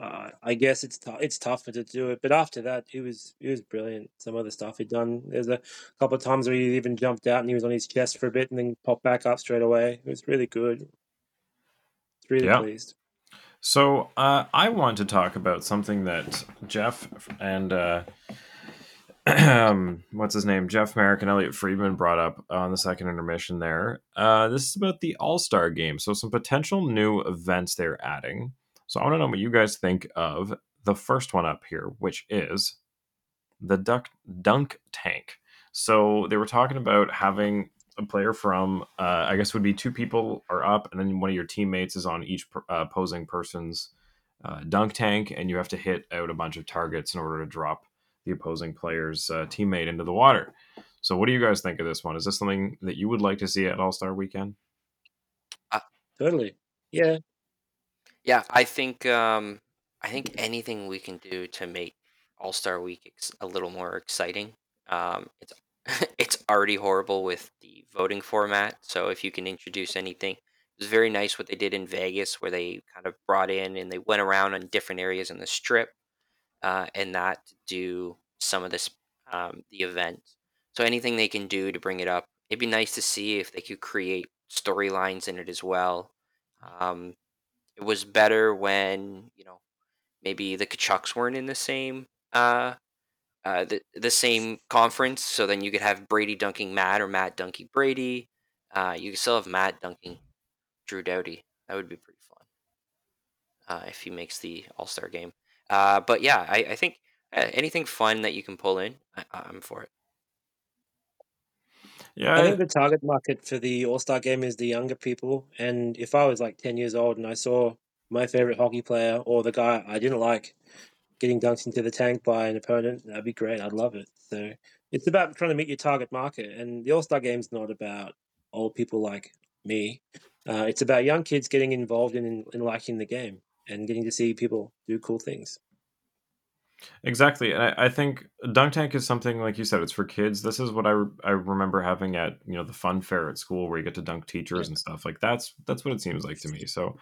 Uh, I guess it's t- it's tougher to do it, but after that, he was he was brilliant. Some other stuff he'd done. There's a couple of times where he even jumped out and he was on his chest for a bit, and then popped back up straight away. It was really good. It's really yeah. pleased. So uh, I want to talk about something that Jeff and uh, what's his name, Jeff Merrick and Elliot Friedman brought up on the second intermission. There, uh, this is about the All-Star Game. So some potential new events they're adding. So I want to know what you guys think of the first one up here, which is the duck dunk tank. So they were talking about having a player from, uh, I guess it would be two people are up, and then one of your teammates is on each uh, opposing person's uh, dunk tank, and you have to hit out a bunch of targets in order to drop the opposing player's uh, teammate into the water. So what do you guys think of this one? Is this something that you would like to see at All-Star Weekend? Uh, totally. Yeah. Yeah, I think um, I think anything we can do to make All-Star Week ex- a little more exciting. Um, it's it's already horrible with the voting format, so if you can introduce anything, it was very nice what they did in Vegas, where they kind of brought in and they went around on different areas in the Strip, uh, and that to do some of this um, the event. So anything they can do to bring it up, it'd be nice to see if they could create storylines in it as well. Um, It was better when, you know, maybe the Kachucks weren't in the same uh, uh, the, the same conference. So then you could have Brady dunking Matt or Matt dunking Brady. Uh, you could still have Matt dunking Drew Doughty. That would be pretty fun uh, if he makes the All-Star Game. Uh, but yeah, I, I think anything fun that you can pull in, I, I'm for it. Yeah, I think the target market for the All-Star Game is the younger people. And if I was like ten years old and I saw my favorite hockey player or the guy I didn't like getting dunked into the tank by an opponent, that'd be great. I'd love it. So it's about trying to meet your target market. And the All-Star Game's not about old people like me. Uh, it's about young kids getting involved in, in liking the game and getting to see people do cool things. Exactly. And I, I think dunk tank is something, like you said, it's for kids. This is what I, re- I remember having at, you know, the fun fair at school where you get to dunk teachers yeah. and stuff like that's that's what it seems like to me. So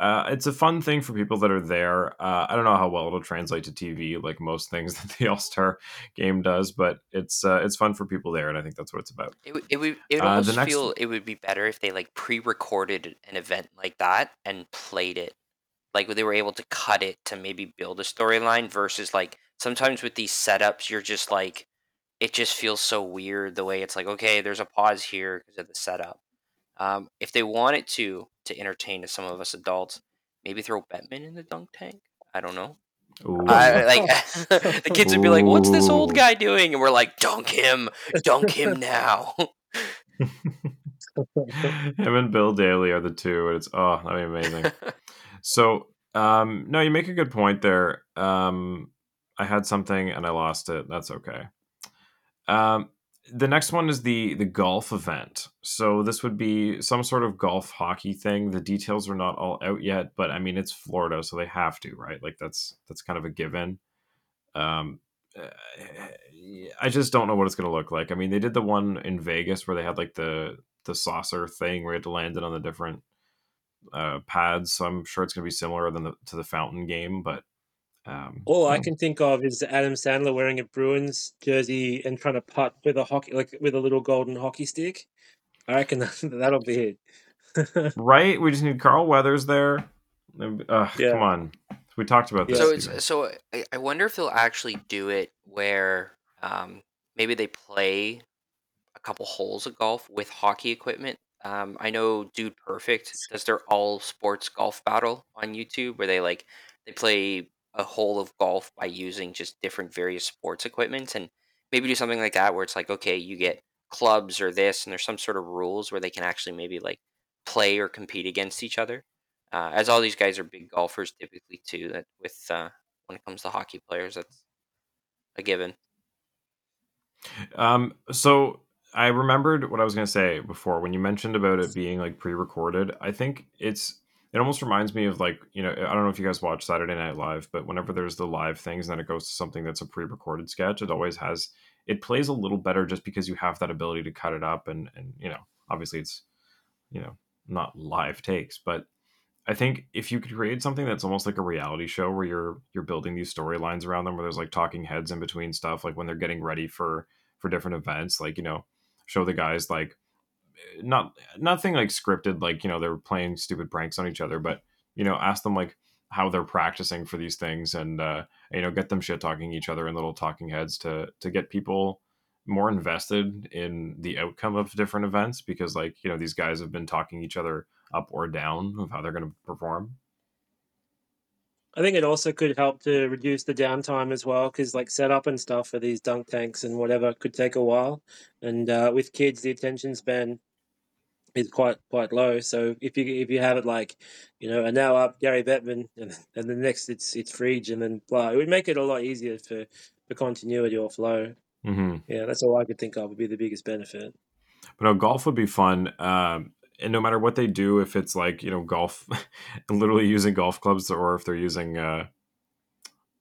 uh, it's a fun thing for people that are there. Uh, I don't know how well it'll translate to T V like most things that the All-Star Game does, but it's uh, it's fun for people there. And I think that's what it's about. It would, it would it uh, almost next... feel it would be better if they like pre-recorded an event like that and played it. Like they were able to cut it to maybe build a storyline versus like sometimes with these setups, you're just like, it just feels so weird the way it's like, okay, there's a pause here because of the setup. Um, if they wanted to, to entertain some of us adults, maybe throw Bettman in the dunk tank. I don't know. I, like the kids would be like, what's this old guy doing? And we're like, dunk him, dunk him now. Him and Bill Daly are the two. And it's, oh, that'd be amazing. So, um, no, you make a good point there. Um, I had something and I lost it. That's okay. Um, the next one is the the golf event. So this would be some sort of golf hockey thing. The details are not all out yet, but I mean, it's Florida, so they have to, right? Like that's that's kind of a given. Um, I just don't know what it's going to look like. I mean, they did the one in Vegas where they had like the, the saucer thing where you had to land it on the different uh pads, so I'm sure it's gonna be similar than the, to the fountain game, but um all I can think of is Adam Sandler wearing a Bruins jersey and trying to putt with a hockey like with a little golden hockey stick. I reckon that'll be it. Right, we just need Carl Weathers there. Uh, yeah. Come on, we talked about this. So it's, so I wonder if they'll actually do it where um maybe they play a couple holes of golf with hockey equipment. Um, I know Dude Perfect does their all sports golf battle on YouTube where they like they play a hole of golf by using just different various sports equipment, and maybe do something like that where it's like, okay, you get clubs or this, and there's some sort of rules where they can actually maybe like play or compete against each other. Uh, as all these guys are big golfers typically too, that with uh, when it comes to hockey players. That's a given. Um, so I remembered what I was going to say before when you mentioned about it being like pre-recorded. I think it's, it almost reminds me of like, you know, I don't know if you guys watch Saturday Night Live, but whenever there's the live things and then it goes to something that's a pre-recorded sketch, it always has, it plays a little better just because you have that ability to cut it up. And, and, you know, obviously it's, you know, not live takes, but I think if you could create something that's almost like a reality show where you're you're building these storylines around them, where there's like talking heads in between stuff, like when they're getting ready for for different events, like, you know, show the guys like not nothing like scripted, like, you know, they're playing stupid pranks on each other, but, you know, ask them like how they're practicing for these things and, uh, you know, get them shit talking each other in little talking heads to to get people more invested in the outcome of different events, because, like, you know, these guys have been talking each other up or down of how they're going to perform. I think it also could help to reduce the downtime as well, because like setup and stuff for these dunk tanks and whatever could take a while, and uh, with kids the attention span is quite quite low. So if you if you have it like, you know, and now up Gary Bettman and and the next it's it's Frege and then blah, it would make it a lot easier for for continuity or flow. Mm-hmm. Yeah, that's all I could think of would be the biggest benefit. But no, golf would be fun. Um, and no matter what they do, if it's like, you know, golf, literally using golf clubs, or if they're using, uh,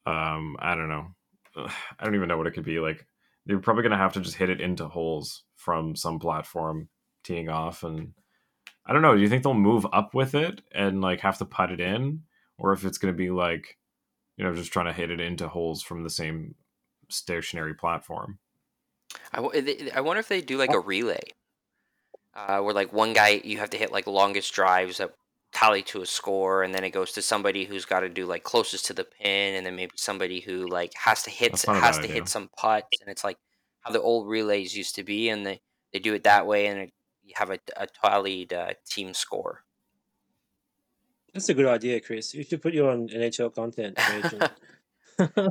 um, I don't know. I don't even know what it could be. Like, you're probably going to have to just hit it into holes from some platform teeing off. And I don't know. Do you think they'll move up with it and like have to putt it in? Or if it's going to be like, you know, just trying to hit it into holes from the same stationary platform. I, w- I wonder if they do like a relay uh, where like one guy, you have to hit like longest drives that tally to a score, and then it goes to somebody who's got to do like closest to the pin, and then maybe somebody who like has to hit has to idea. hit some putts, and it's like how the old relays used to be, and they, they do it that way, and it, you have a, a tallied uh, team score. That's a good idea, Chris. You should put you on N H L content.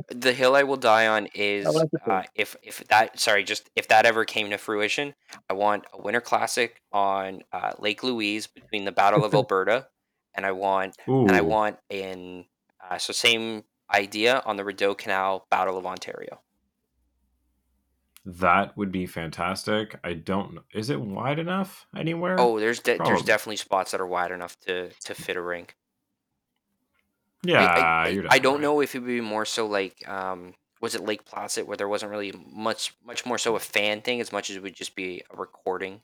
The hill I will die on is uh, if if that sorry just if that ever came to fruition, I want a Winter Classic on uh, Lake Louise between the Battle of Alberta, and I want Ooh. and I want in uh, so same idea on the Rideau Canal, Battle of Ontario. That would be fantastic. I don't know. Is it wide enough anywhere? Oh, there's de- there's definitely spots that are wide enough to to fit a rink. Yeah, I, I, you're I don't right. know if it would be more so like, um, was it Lake Placid, where there wasn't really much, much more so a fan thing as much as it would just be a recording.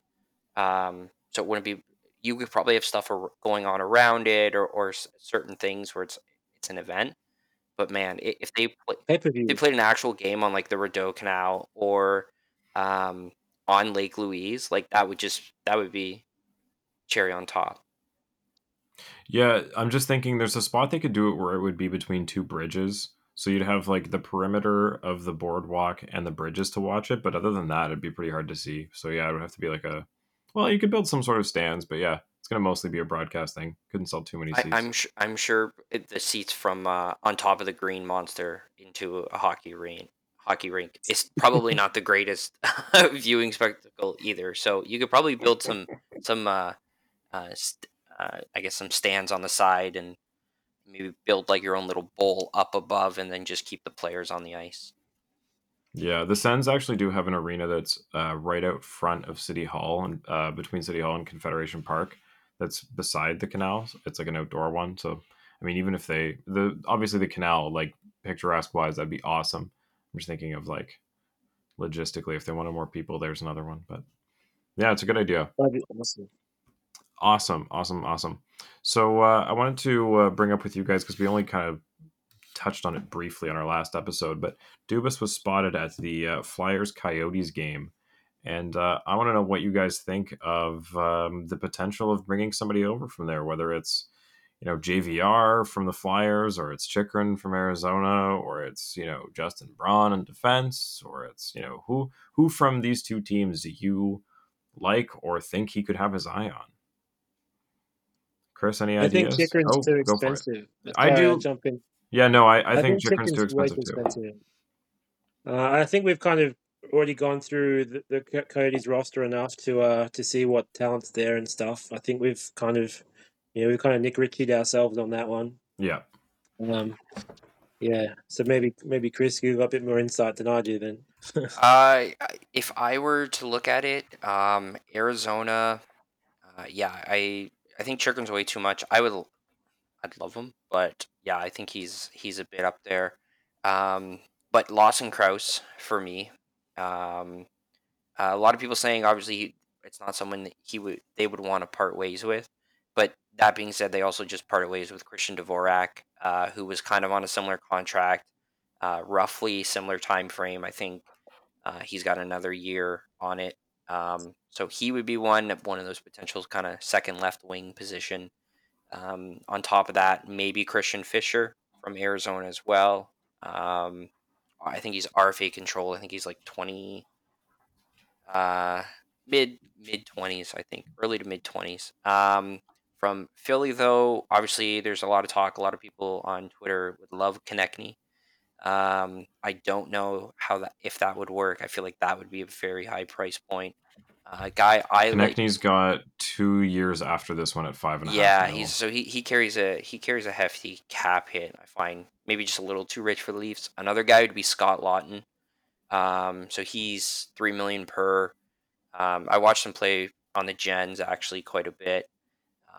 Um, so it wouldn't be. You could probably have stuff going on around it, or, or certain things where it's it's an event. But man, if they play, if they played an actual game on like the Rideau Canal or um, on Lake Louise, like that would just that would be cherry on top. Yeah, I'm just thinking there's a spot they could do it where it would be between two bridges. So you'd have like the perimeter of the boardwalk and the bridges to watch it. But other than that, it'd be pretty hard to see. So yeah, it would have to be like a, well, you could build some sort of stands, but yeah, it's going to mostly be a broadcast thing. Couldn't sell too many seats. I, I'm, su- I'm sure it, the seats from uh, on top of the Green Monster into a hockey rink, hockey rink. It's probably not the greatest viewing spectacle either. So you could probably build some, some, uh, uh, st- Uh, I guess some stands on the side, and maybe build like your own little bowl up above, and then just keep the players on the ice. Yeah, the Sens actually do have an arena that's uh, right out front of City Hall, and uh, between City Hall and Confederation Park, that's beside the canal. It's like an outdoor one. So, I mean, even if they, the obviously the canal, like picturesque wise, that'd be awesome. I'm just thinking of like logistically, if they wanted more people, there's another one. But yeah, it's a good idea. That'd be awesome. Awesome, awesome, awesome. So uh, I wanted to uh, bring up with you guys, because we only kind of touched on it briefly on our last episode, but Dubas was spotted at the uh, Flyers-Coyotes game. And uh, I want to know what you guys think of um, the potential of bringing somebody over from there, whether it's, you know, J V R from the Flyers, or it's Chychrun from Arizona, or it's, you know, Justin Braun in defense, or it's, you know, who who from these two teams do you like or think he could have his eye on? Chris, any I ideas? I think Chychrun's oh, too expensive. I do. Jump in. Yeah, no, I, I, I think, think Chychrun's too expensive, expensive. too. Uh, I think we've kind of already gone through the, the Coyotes roster enough to uh, to see what talent's there and stuff. I think we've kind of, you know, we've kind of Nick Ritchie'd ourselves on that one. Yeah. Um, Yeah, so maybe maybe Chris, you've got a bit more insight than I do then. uh, if I were to look at it, um, Arizona, uh, yeah, I I think Chikrin's way too much. I would, I'd love him, but yeah, I think he's he's a bit up there. Um, but Lawson Krause for me, um, a lot of people saying obviously he, it's not someone that he would they would want to part ways with. But that being said, they also just parted ways with Christian Dvorak, uh, who was kind of on a similar contract, uh, roughly similar time frame. I think uh, he's got another year on it. Um, so he would be one of one of those potential kind of second left wing position. Um, on top of that, maybe Christian Fisher from Arizona as well. Um, I think he's R F A controlled. I think he's like twenty, uh, mid mid twenties. I think early to mid twenties. Um, From Philly, though, obviously there's a lot of talk. A lot of people on Twitter would love Konechny. Um, I don't know how that if that would work. I feel like that would be a very high price point. Uh, guy, I Konechny's like, got two years after this one at five and a yeah, half. Yeah, he's so he, he carries a he carries a hefty cap hit. I find maybe just a little too rich for the Leafs. Another guy would be Scott Laughton. Um, so he's three million per. Um, I watched him play on the Gens actually quite a bit.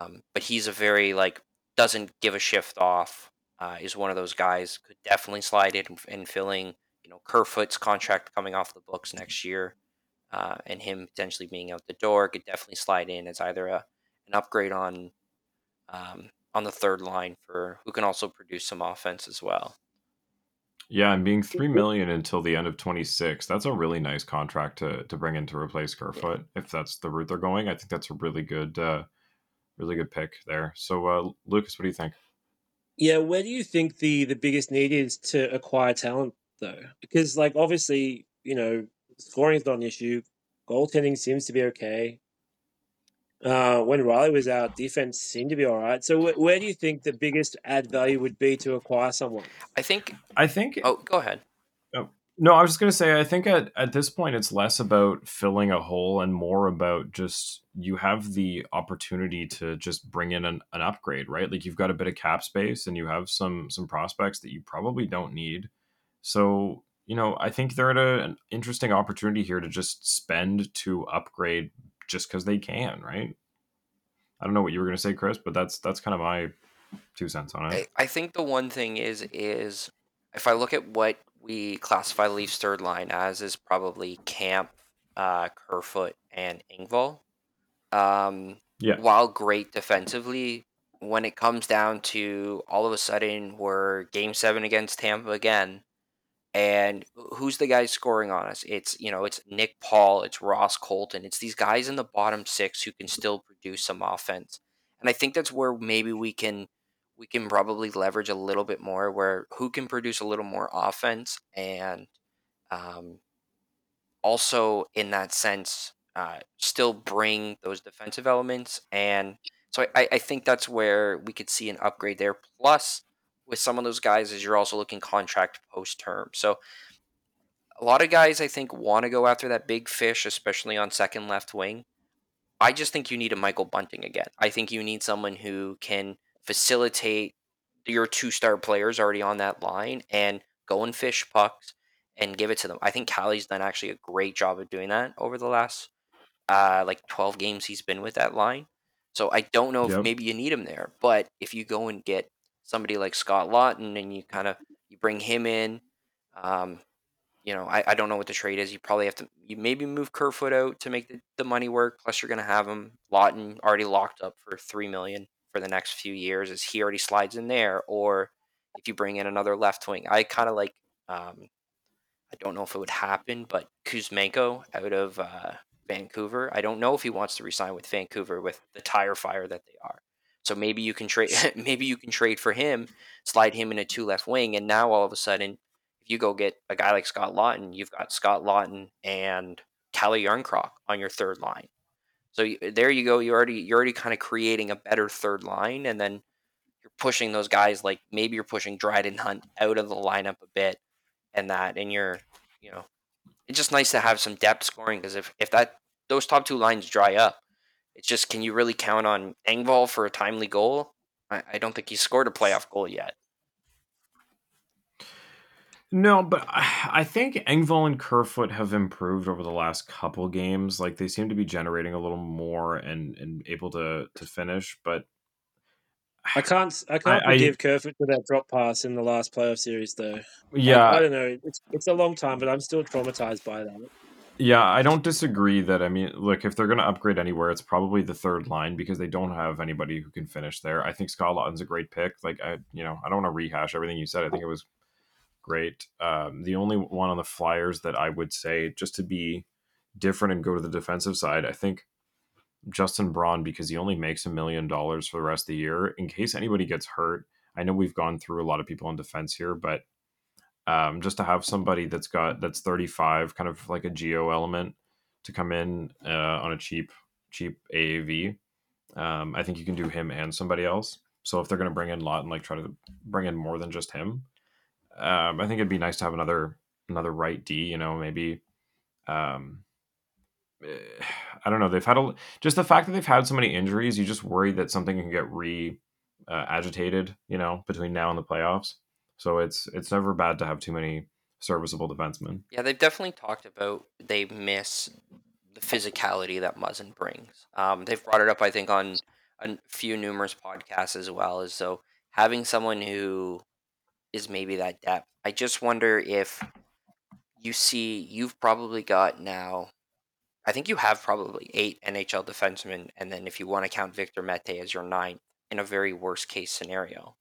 Um, but he's a very, like, doesn't give a shift off, uh, is one of those guys. Could definitely slide in and filling, you know, Kerfoot's contract coming off the books next year uh, and him potentially being out the door. Could definitely slide in as either a, an upgrade on um, on the third line for who can also produce some offense as well. Yeah, and being three million dollars until the end of twenty-six, that's a really nice contract to, to bring in to replace Kerfoot. Yeah. If that's the route they're going, I think that's a really good uh Really good pick there. So, uh, Lucas, what do you think? Yeah, where do you think the, the biggest need is to acquire talent, though? Because, like, obviously, you know, scoring is not an issue. Goaltending seems to be okay. Uh, when Riley was out, defense seemed to be all right. So, wh- where do you think the biggest add value would be to acquire someone? I think... I think... Oh, go ahead. Oh, no, I was just going to say, I think at, at this point, it's less about filling a hole and more about just... you have the opportunity to just bring in an, an upgrade, right? Like you've got a bit of cap space and you have some, some prospects that you probably don't need. So, you know, I think they're at a, an interesting opportunity here to just spend to upgrade just because they can, right? I don't know what you were going to say, Chris, but that's, that's kind of my two cents on it. I, I think the one thing is, is if I look at what we classify Leafs third line as, is probably Camp, uh, Kerfoot and Engvall. Um, yeah. While great defensively, when it comes down to all of a sudden we're game seven against Tampa again, and who's the guy scoring on us? It's, you know, it's Nick Paul, it's Ross Colton, it's these guys in the bottom six who can still produce some offense. And I think that's where maybe we can, we can probably leverage a little bit more where who can produce a little more offense. And, um, also in that sense, Uh, still bring those defensive elements. And so I, I think that's where we could see an upgrade there. Plus, with some of those guys, is you're also looking contract post-term. So a lot of guys, I think, want to go after that big fish, especially on second left wing. I just think you need a Michael Bunting again. I think you need someone who can facilitate your two-star players already on that line and go and fish pucks and give it to them. I think Callie's done actually a great job of doing that over the last... Uh, like twelve games he's been with that line. So I don't know if yep. maybe you need him there, but if you go and get somebody like Scott Laughton and you kind of, you bring him in, um, you know, I, I don't know what the trade is. You probably have to, you maybe move Kerfoot out to make the, the money work. Plus you're going to have him Laughton already locked up for three million dollars for the next few years as he already slides in there. Or if you bring in another left wing, I kind of like, um, I don't know if it would happen, but Kuzmenko out of, uh, Vancouver. I don't know if he wants to resign with Vancouver with the tire fire that they are. So maybe you can trade maybe you can trade for him, slide him in a two left wing, and now all of a sudden if you go get a guy like Scott Laughton, you've got Scott Laughton and Cali Yarncroc on your third line. So you, there you go, you already you're already kind of creating a better third line, and then you're pushing those guys, like maybe you're pushing Dryden Hunt out of the lineup a bit and that and you're, you know, it's just nice to have some depth scoring because if, if that those top two lines dry up, it's just, can you really count on Engvall for a timely goal? I, I don't think he's scored a playoff goal yet. No, but I think Engvall and Kerfoot have improved over the last couple games. Like, they seem to be generating a little more and, and able to, to finish. But I can't I can't I, forgive I, Kerfoot for that drop pass in the last playoff series, though. Yeah, I, I don't know. It's it's a long time, but I'm still traumatized by that. Yeah, I don't disagree that. I mean, look, if they're going to upgrade anywhere, it's probably the third line because they don't have anybody who can finish there. I think Scott Laughton's a great pick. Like, I, you know, I don't want to rehash everything you said. I think it was great. Um, the only one on the Flyers that I would say, just to be different and go to the defensive side, I think Justin Braun, because he only makes a million dollars for the rest of the year in case anybody gets hurt. I know we've gone through a lot of people in defense here, but um, just to have somebody that's got that's thirty-five, kind of like a Geo element, to come in uh, on a cheap, cheap A A V. Um, I think you can do him and somebody else. So if they're going to bring in Laughton, like try to bring in more than just him. Um, I think it'd be nice to have another another right D, you know, maybe. Um, I don't know. They've had a, just the fact that they've had so many injuries, you just worry that something can get re uh, agitated, you know, between now and the playoffs. So it's it's never bad to have too many serviceable defensemen. Yeah, they've definitely talked about they miss the physicality that Muzzin brings. Um, they've brought it up, I think, on a few numerous podcasts as well. As so having someone who is maybe that depth. I just wonder if you see, you've probably got now, I think you have probably eight N H L defensemen, and then if you want to count Victor Mete as your ninth, in a very worst case scenario.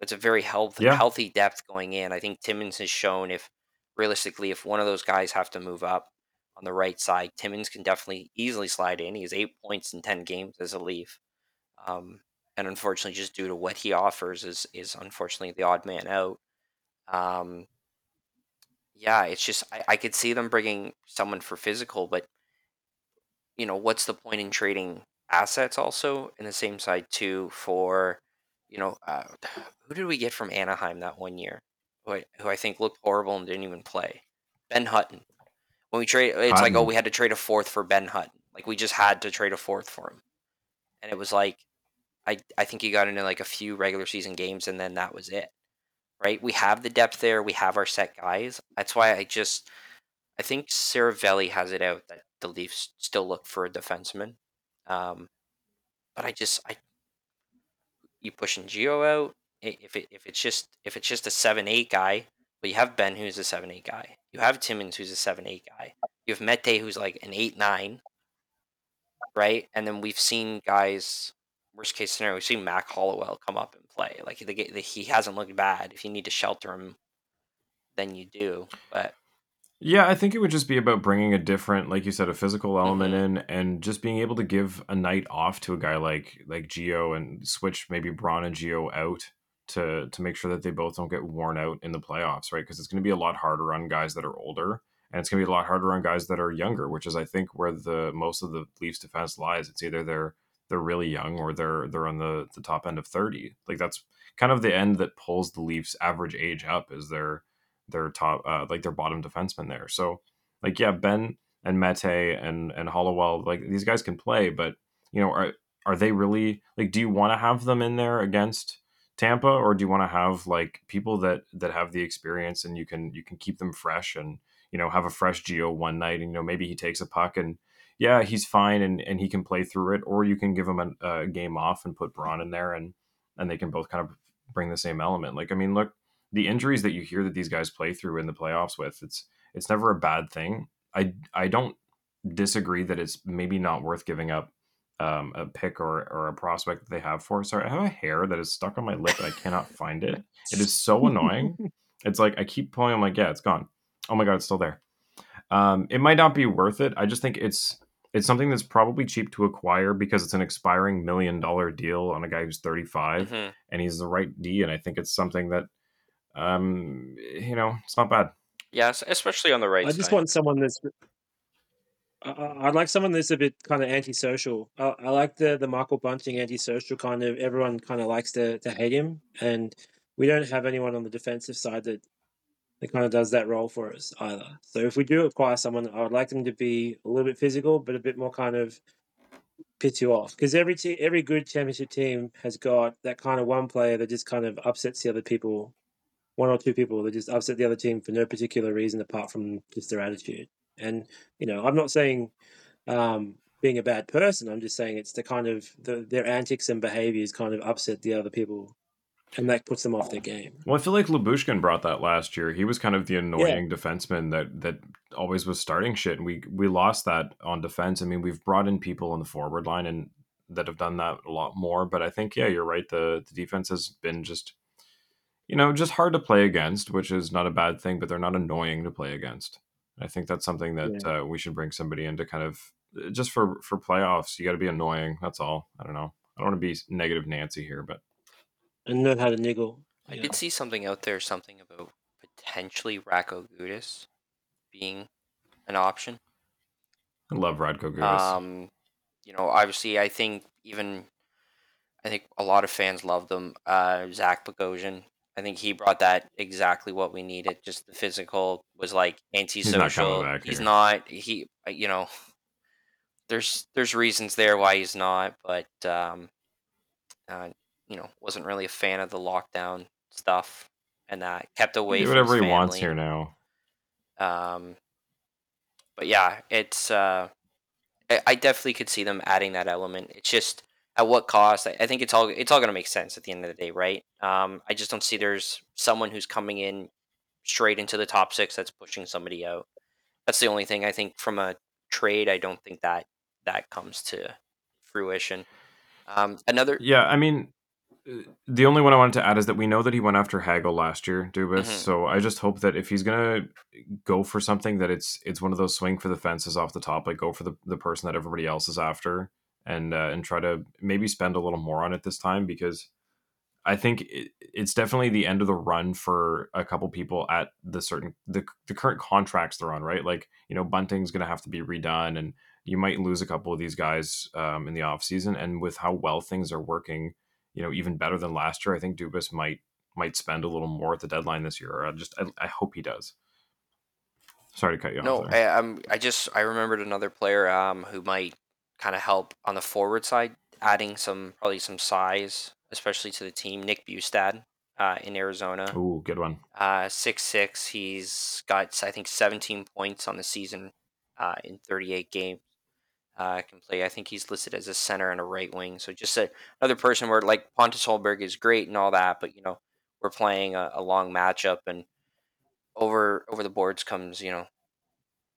That's a very healthy, yeah. healthy depth going in. I think Timmins has shown if, realistically, if one of those guys have to move up on the right side, Timmins can definitely easily slide in. He has eight points in ten games as a Leaf. Um, And unfortunately, just due to what he offers, is is unfortunately the odd man out. Um, yeah, it's just I, I could see them bringing someone for physical, but you know, what's the point in trading assets also in the same side too? For you know, uh, who did we get from Anaheim that one year? Who I, who I think looked horrible and didn't even play. Ben Hutton. When we trade, it's Hutton. Like, oh, we had to trade a fourth for Ben Hutton. Like, we just had to trade a fourth for him, and it was like. I, I think he got into like a few regular season games and then that was it, right? We have the depth there. We have our set guys. That's why I just, I think Cervelli has it out that the Leafs still look for a defenseman. Um, but I just, I, you pushing Geo out. If it, if it's just, if it's just a seven, eight guy, but you have Ben, who's a seven, eight guy. You have Timmins, who's a seven, eight guy. You have Mete, who's like an eight, nine. Right. And then we've seen guys, worst case scenario, we've seen Mac Hollowell come up and play. Like, the, the, he hasn't looked bad. If you need to shelter him, then you do. But yeah, I think it would just be about bringing a different, like you said, a physical element mm-hmm. in, and just being able to give a night off to a guy like like Geo and switch maybe Braun and Geo out to to make sure that they both don't get worn out in the playoffs, right? Because it's going to be a lot harder on guys that are older, and it's going to be a lot harder on guys that are younger, which is I think where the most of the Leafs defense lies. It's either they're they're really young or they're they're on the, the top end of thirty. Like, that's kind of the end that pulls the Leafs average age up, is their their top uh, like their bottom defenseman there. So like, yeah, Ben and Mete and and Hollowell, like, these guys can play, but you know, are are they really, like, do you want to have them in there against Tampa, or do you want to have like people that that have the experience and you can you can keep them fresh and, you know, have a fresh Geo one night and, you know, maybe he takes a puck and yeah, he's fine and, and he can play through it, or you can give him a, a game off and put Braun in there and, and they can both kind of bring the same element. Like, I mean, look, the injuries that you hear that these guys play through in the playoffs with, it's it's never a bad thing. I, I don't disagree that it's maybe not worth giving up um, a pick or, or a prospect that they have for. Sorry, I have a hair that is stuck on my lip and I cannot find it. It is so annoying. It's like, I keep pulling, I'm like, yeah, it's gone. Oh my God, it's still there. Um, it might not be worth it. I just think it's, It's something that's probably cheap to acquire because it's an expiring million dollar deal on a guy who's thirty-five mm-hmm. and he's the right D. And I think it's something that, um, you know, it's not bad. Yes, especially on the right I side. I just want someone that's, I, I like someone that's a bit kind of antisocial. I, I like the, the Michael Bunting antisocial kind of, everyone kind of likes to, to hate him. And we don't have anyone on the defensive side that, it kind of does that role for us either. So if we do acquire someone, I would like them to be a little bit physical, but a bit more kind of piss you off. Because every te- every good championship team has got that kind of one player that just kind of upsets the other people one or two people that just upset the other team for no particular reason apart from just their attitude. And, you know, I'm not saying um, being a bad person. I'm just saying it's the kind of the, their antics and behaviors kind of upset the other people. And that puts them off their game. Well, I feel like Lyubushkin brought that last year. He was kind of the annoying yeah. defenseman that that always was starting shit. And we, we lost that on defense. I mean, we've brought in people in the forward line and that have done that a lot more. But I think, yeah, you're right. The, the defense has been just, you know, just hard to play against, which is not a bad thing, but they're not annoying to play against. I think that's something that yeah. uh, we should bring somebody in to kind of, just for, for playoffs, you got to be annoying. That's all. I don't know. I don't want to be negative Nancy here, but. And know how to niggle. I know. Did see something out there, something about potentially Ratko Gudas being an option. I love Ratko Gudas. Um, you know, obviously, I think even I think a lot of fans love them. Uh, Zach Bogosian, I think he brought that exactly what we needed. Just the physical was like antisocial. He's not. He's not he, you know, there's there's reasons there why he's not, but um, uh. you know, wasn't really a fan of the lockdown stuff and that kept away do from whatever his family. He wants here now. Um, but yeah, it's, uh, I, I definitely could see them adding that element. It's just at what cost. I, I think it's all, it's all going to make sense at the end of the day. Right. Um, I just don't see there's someone who's coming in straight into the top six that's pushing somebody out. That's the only thing I think from a trade. I don't think that that comes to fruition. Um, another, yeah, I mean, the only one I wanted to add is that we know that he went after Hagel last year, Dubas. Mm-hmm. So I just hope that if he's going to go for something, that it's it's one of those swing for the fences off the top, like go for the, the person that everybody else is after and uh, and try to maybe spend a little more on it this time, because I think it, it's definitely the end of the run for a couple people at the certain the, the current contracts they're on, right? Like, you know, Bunting's going to have to be redone and you might lose a couple of these guys um, in the offseason. And with how well things are working, you know, even better than last year, I think Dubas might might spend a little more at the deadline this year. Or I just I, I hope he does. Sorry to cut you no, off. No, I um, I just I remembered another player um who might kind of help on the forward side, adding some probably some size, especially to the team. Nick Bustad, uh, in Arizona. Ooh, good one. Uh, six six. He's got I think seventeen points on the season, uh, in thirty-eight games. Uh, can play. I think he's listed as a center and a right wing. So just a, another person where like Pontus Holmberg is great and all that, but you know we're playing a, a long matchup and over over the boards comes you know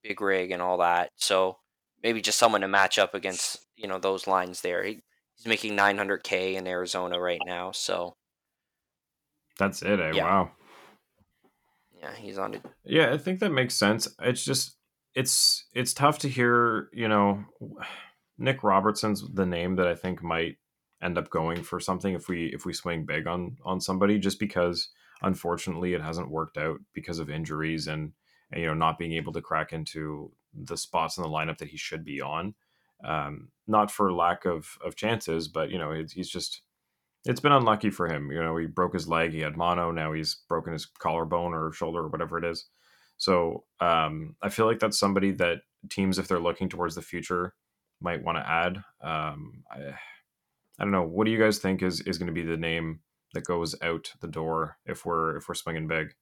big rig and all that. So maybe just someone to match up against you know those lines there. He, he's making nine hundred K in Arizona right now. So that's it. Eh? Yeah. Wow. Yeah, he's on it. Yeah, I think that makes sense. It's just. It's it's tough to hear, you know, Nick Robertson's the name that I think might end up going for something if we if we swing big on on somebody, just because unfortunately it hasn't worked out because of injuries and, and you know not being able to crack into the spots in the lineup that he should be on. Um, not for lack of of chances, but you know it, he's just it's been unlucky for him. You know, he broke his leg, he had mono, now he's broken his collarbone or shoulder or whatever it is. So um, I feel like that's somebody that teams, if they're looking towards the future, might want to add. Um, I, I don't know. What do you guys think is, is going to be the name that goes out the door if we're if we're swinging big?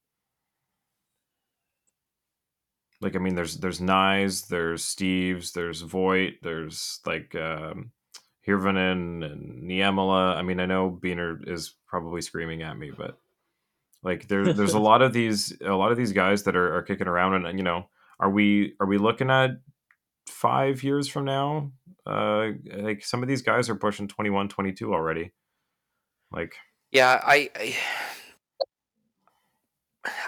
Like I mean, there's there's Knies, there's Steves, there's Voigt, there's like um, Hirvonen and Niemela. I mean, I know Beaner is probably screaming at me, but. Like there, there's a lot of these, a lot of these guys that are, are kicking around, and you know, are we, are we looking at five years from now? Uh, like some of these guys are pushing twenty-one, twenty-two already. Like, yeah, I, I,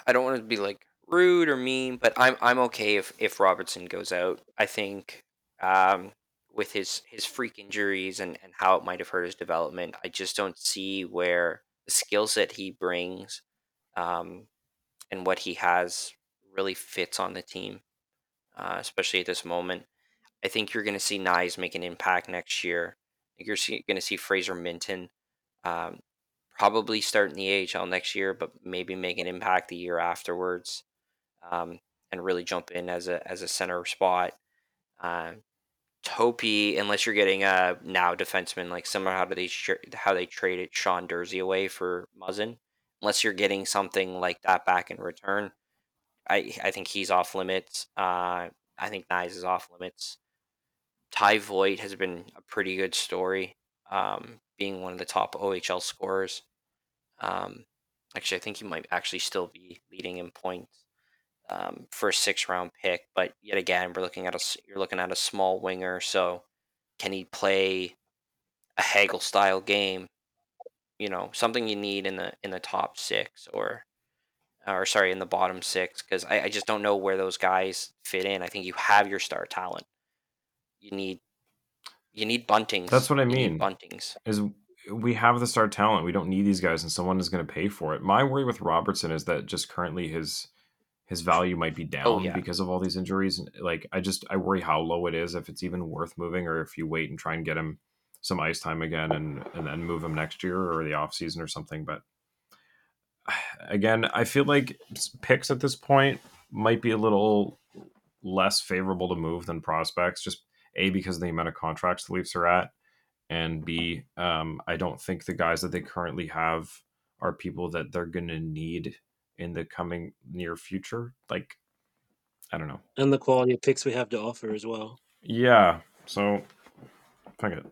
I don't want to be like rude or mean, but I'm, I'm okay if, if Robertson goes out. I think, um, with his, his freak injuries and, and how it might have hurt his development, I just don't see where the skill set he brings. Um, and what he has really fits on the team, uh, especially at this moment. I think you're going to see Knies make an impact next year. I think you're see, going to see Fraser Minton um, probably start in the A H L next year, but maybe make an impact the year afterwards um, and really jump in as a as a center spot. Uh, Topi, unless you're getting a now defenseman, like similar how do they, how they traded Sean Durzi away for Muzzin. unless you're getting something like that back in return, I I think he's off limits. Uh, I think Knies is off limits. Ty Voigt has been a pretty good story, um, being one of the top O H L scorers. Um, actually, I think he might actually still be leading in points um, for a six-round pick. But yet again, we're looking at a you're looking at a small winger. So can he play a Hagel-style game? You know, something you need in the in the top six or, or sorry, in the bottom six, because I, I just don't know where those guys fit in. I think you have your star talent. You need, you need Buntings. That's what I mean. Buntings is we have the star talent. We don't need these guys, and someone is going to pay for it. My worry with Robertson is that just currently his his value might be down oh, yeah. because of all these injuries. Like I just I worry how low it is, if it's even worth moving, or if you wait and try and get him some ice time again and and then move him next year or the off season or something. But again, I feel like picks at this point might be a little less favorable to move than prospects, just A, because of the amount of contracts the Leafs are at, and B, um, I don't think the guys that they currently have are people that they're going to need in the coming near future. Like, I don't know. And the quality of picks we have to offer as well. Yeah. So, fuck it.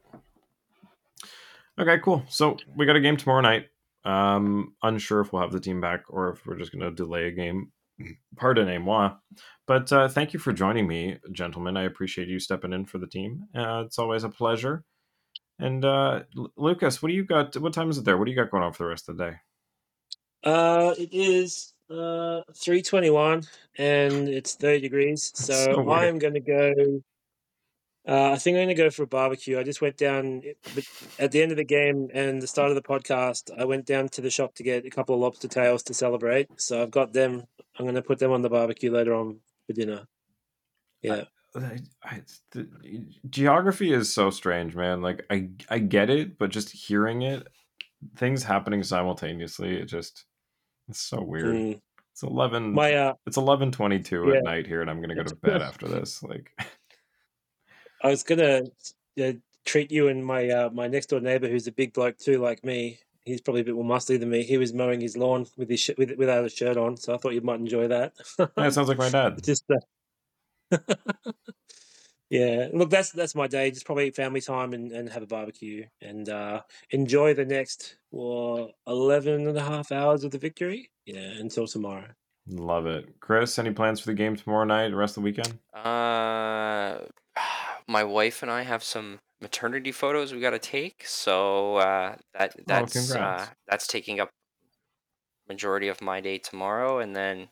Okay, cool. So, we got a game tomorrow night. Um, unsure if we'll have the team back or if we're just going to delay a game. Pardonnez-moi. But uh, thank you for joining me, gentlemen. I appreciate you stepping in for the team. Uh, it's always a pleasure. And uh, L- Lucas, what do you got? What time is it there? What do you got going on for the rest of the day? Uh, it is uh, three twenty-one and it's thirty degrees. So, so I'm going to go. Uh, I think I'm going to go for a barbecue. I just went down at the end of the game and the start of the podcast. I went down to the shop to get a couple of lobster tails to celebrate. So I've got them. I'm going to put them on the barbecue later on for dinner. Yeah. I, I, I, the, geography is so strange, man. Like I, I get it, but just hearing it, things happening simultaneously, it just, it's so weird. Mm. It's eleven. My, uh, it's eleven twenty-two yeah. at night here, and I'm going to go to bed after this. Like. I was gonna uh, treat you and my uh, my next door neighbor, who's a big bloke too, like me. He's probably a bit more muscly than me. He was mowing his lawn with his sh- with, without a shirt on, so I thought you might enjoy that. That sounds like my dad. Just, uh... yeah. Look, that's that's my day. Just probably family time and, and have a barbecue and uh, enjoy the next well, eleven and a half hours of the victory. Yeah, until tomorrow. Love it, Chris. Any plans for the game tomorrow night? The rest of the weekend? Uh. My wife and I have some maternity photos we got to take, so uh, that that's oh, uh, that's taking up majority of my day tomorrow, and then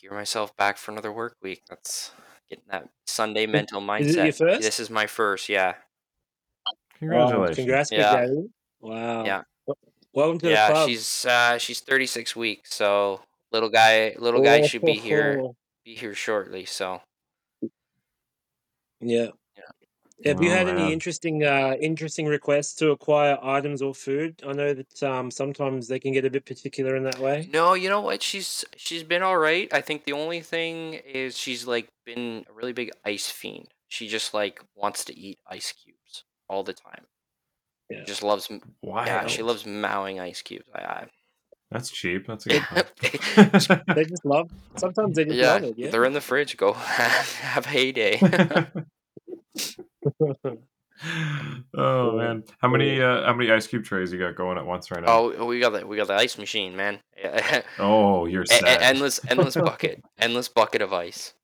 gear myself back for another work week. That's getting that Sunday mental mindset. Is it your first? This is my first, yeah. Congratulations! Congrats, yeah. Wow. Yeah. Welcome to yeah, the club. Yeah, she's uh, she's thirty-six weeks, so little guy, little oh, guy should be oh, here, oh. be here shortly. So. Yeah. yeah. Have oh, you had man. any interesting, uh, interesting requests to acquire items or food? I know that um, sometimes they can get a bit particular in that way. No, you know what? She's she's been all right. I think the only thing is she's like been a really big ice fiend. She just like wants to eat ice cubes all the time. Yeah. She just loves. Wow. Yeah, she loves mowing ice cubes. I, I, That's cheap. That's a good point. They just love. Sometimes they just yeah, love it. Yeah, they're in the fridge. Go have, have heyday. Oh man, how many uh, how many ice cube trays you got going at once right now? Oh, we got the we got the ice machine, man. Oh, you're set. E- endless, endless bucket, endless bucket of ice.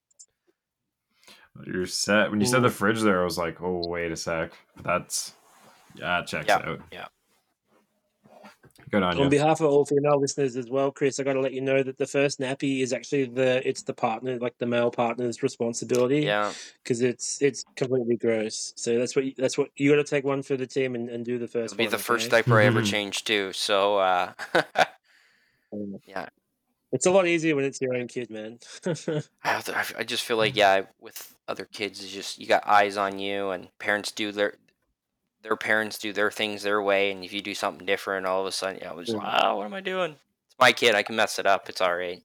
You're set. When you Ooh. said the fridge, there, I was like, oh wait a sec, that's yeah, it checks yep. out. Yeah. Good on, on you. Behalf of all female listeners as well, Chris, I got to let you know that the first nappy is actually the it's the partner, like the male partner's responsibility. Yeah, because it's it's completely gross. So that's what you, that's what you got to take one for the team and, and do the first. It'll be one, the okay? first diaper I ever changed too. So uh, yeah, it's a lot easier when it's your own kid, man. I, have to, I just feel like yeah, with other kids, it's just you got eyes on you, and parents do their. Their parents do their things their way, and if you do something different, all of a sudden, yeah, you know, it's like, oh, what am I doing? It's my kid. I can mess it up. It's all right.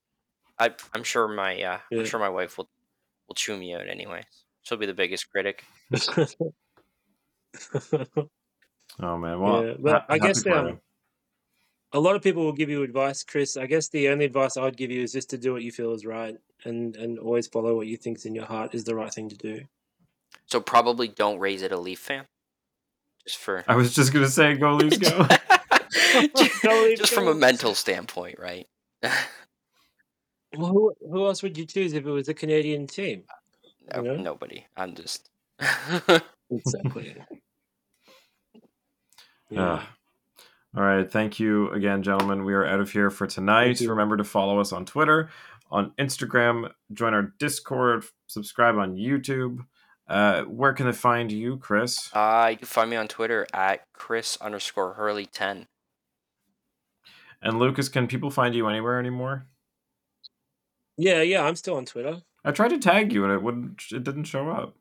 I, I'm sure my, uh, yeah. I'm sure my wife will, will chew me out anyway. She'll be the biggest critic. Oh man, well, yeah, but I guess um, a lot of people will give you advice, Chris. I guess the only advice I'd give you is just to do what you feel is right, and, and always follow what you think's in your heart is the right thing to do. So probably don't raise it a Leaf fan. Just for I was just gonna say go Leafs go. just, go Leafs just go. From a mental standpoint, right? Well, who, who else would you choose if it was a Canadian team? No, you know? Nobody. I'm just exactly. Yeah. Uh. All right. Thank you again, gentlemen. We are out of here for tonight. Remember to follow us on Twitter, on Instagram, join our Discord, subscribe on YouTube. Uh, where can they find you, Chris? Uh, you can find me on Twitter at Chris underscore Hurley ten. And Lucas, can people find you anywhere anymore? Yeah, yeah. I'm still on Twitter. I tried to tag you and it wouldn't. It didn't show up.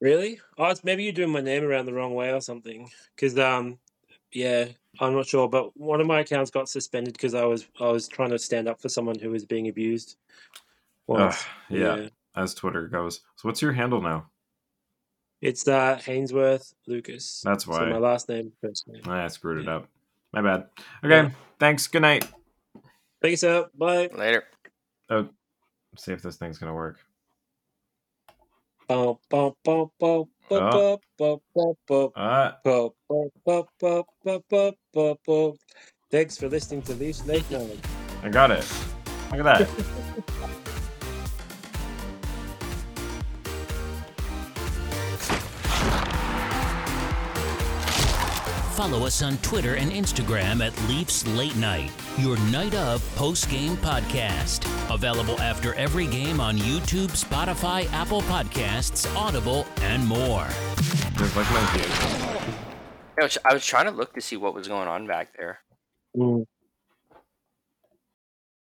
Really? Oh, it's, maybe you're doing my name around the wrong way or something. Because, um, yeah. I'm not sure, but one of my accounts got suspended because I was I was trying to stand up for someone who was being abused. Uh, yeah, yeah, as Twitter goes. So what's your handle now? It's uh, Hainsworth Lucas. That's why. So my last name, first name. I screwed yeah. it up. My bad. Okay, yeah. Thanks. Good night. Thanks, sir. Bye. Later. Oh, let's see if this thing's going to work. Bum, bum, bum, bum. Oh. Uh. Thanks for listening to Leafs Late Night. I got it. Look at that. Follow us on Twitter and Instagram at Leafs Late Night, your night of post-game podcast. Available after every game on YouTube, Spotify, Apple Podcasts, Audible, and more. I was trying to look to see what was going on back there. Mm.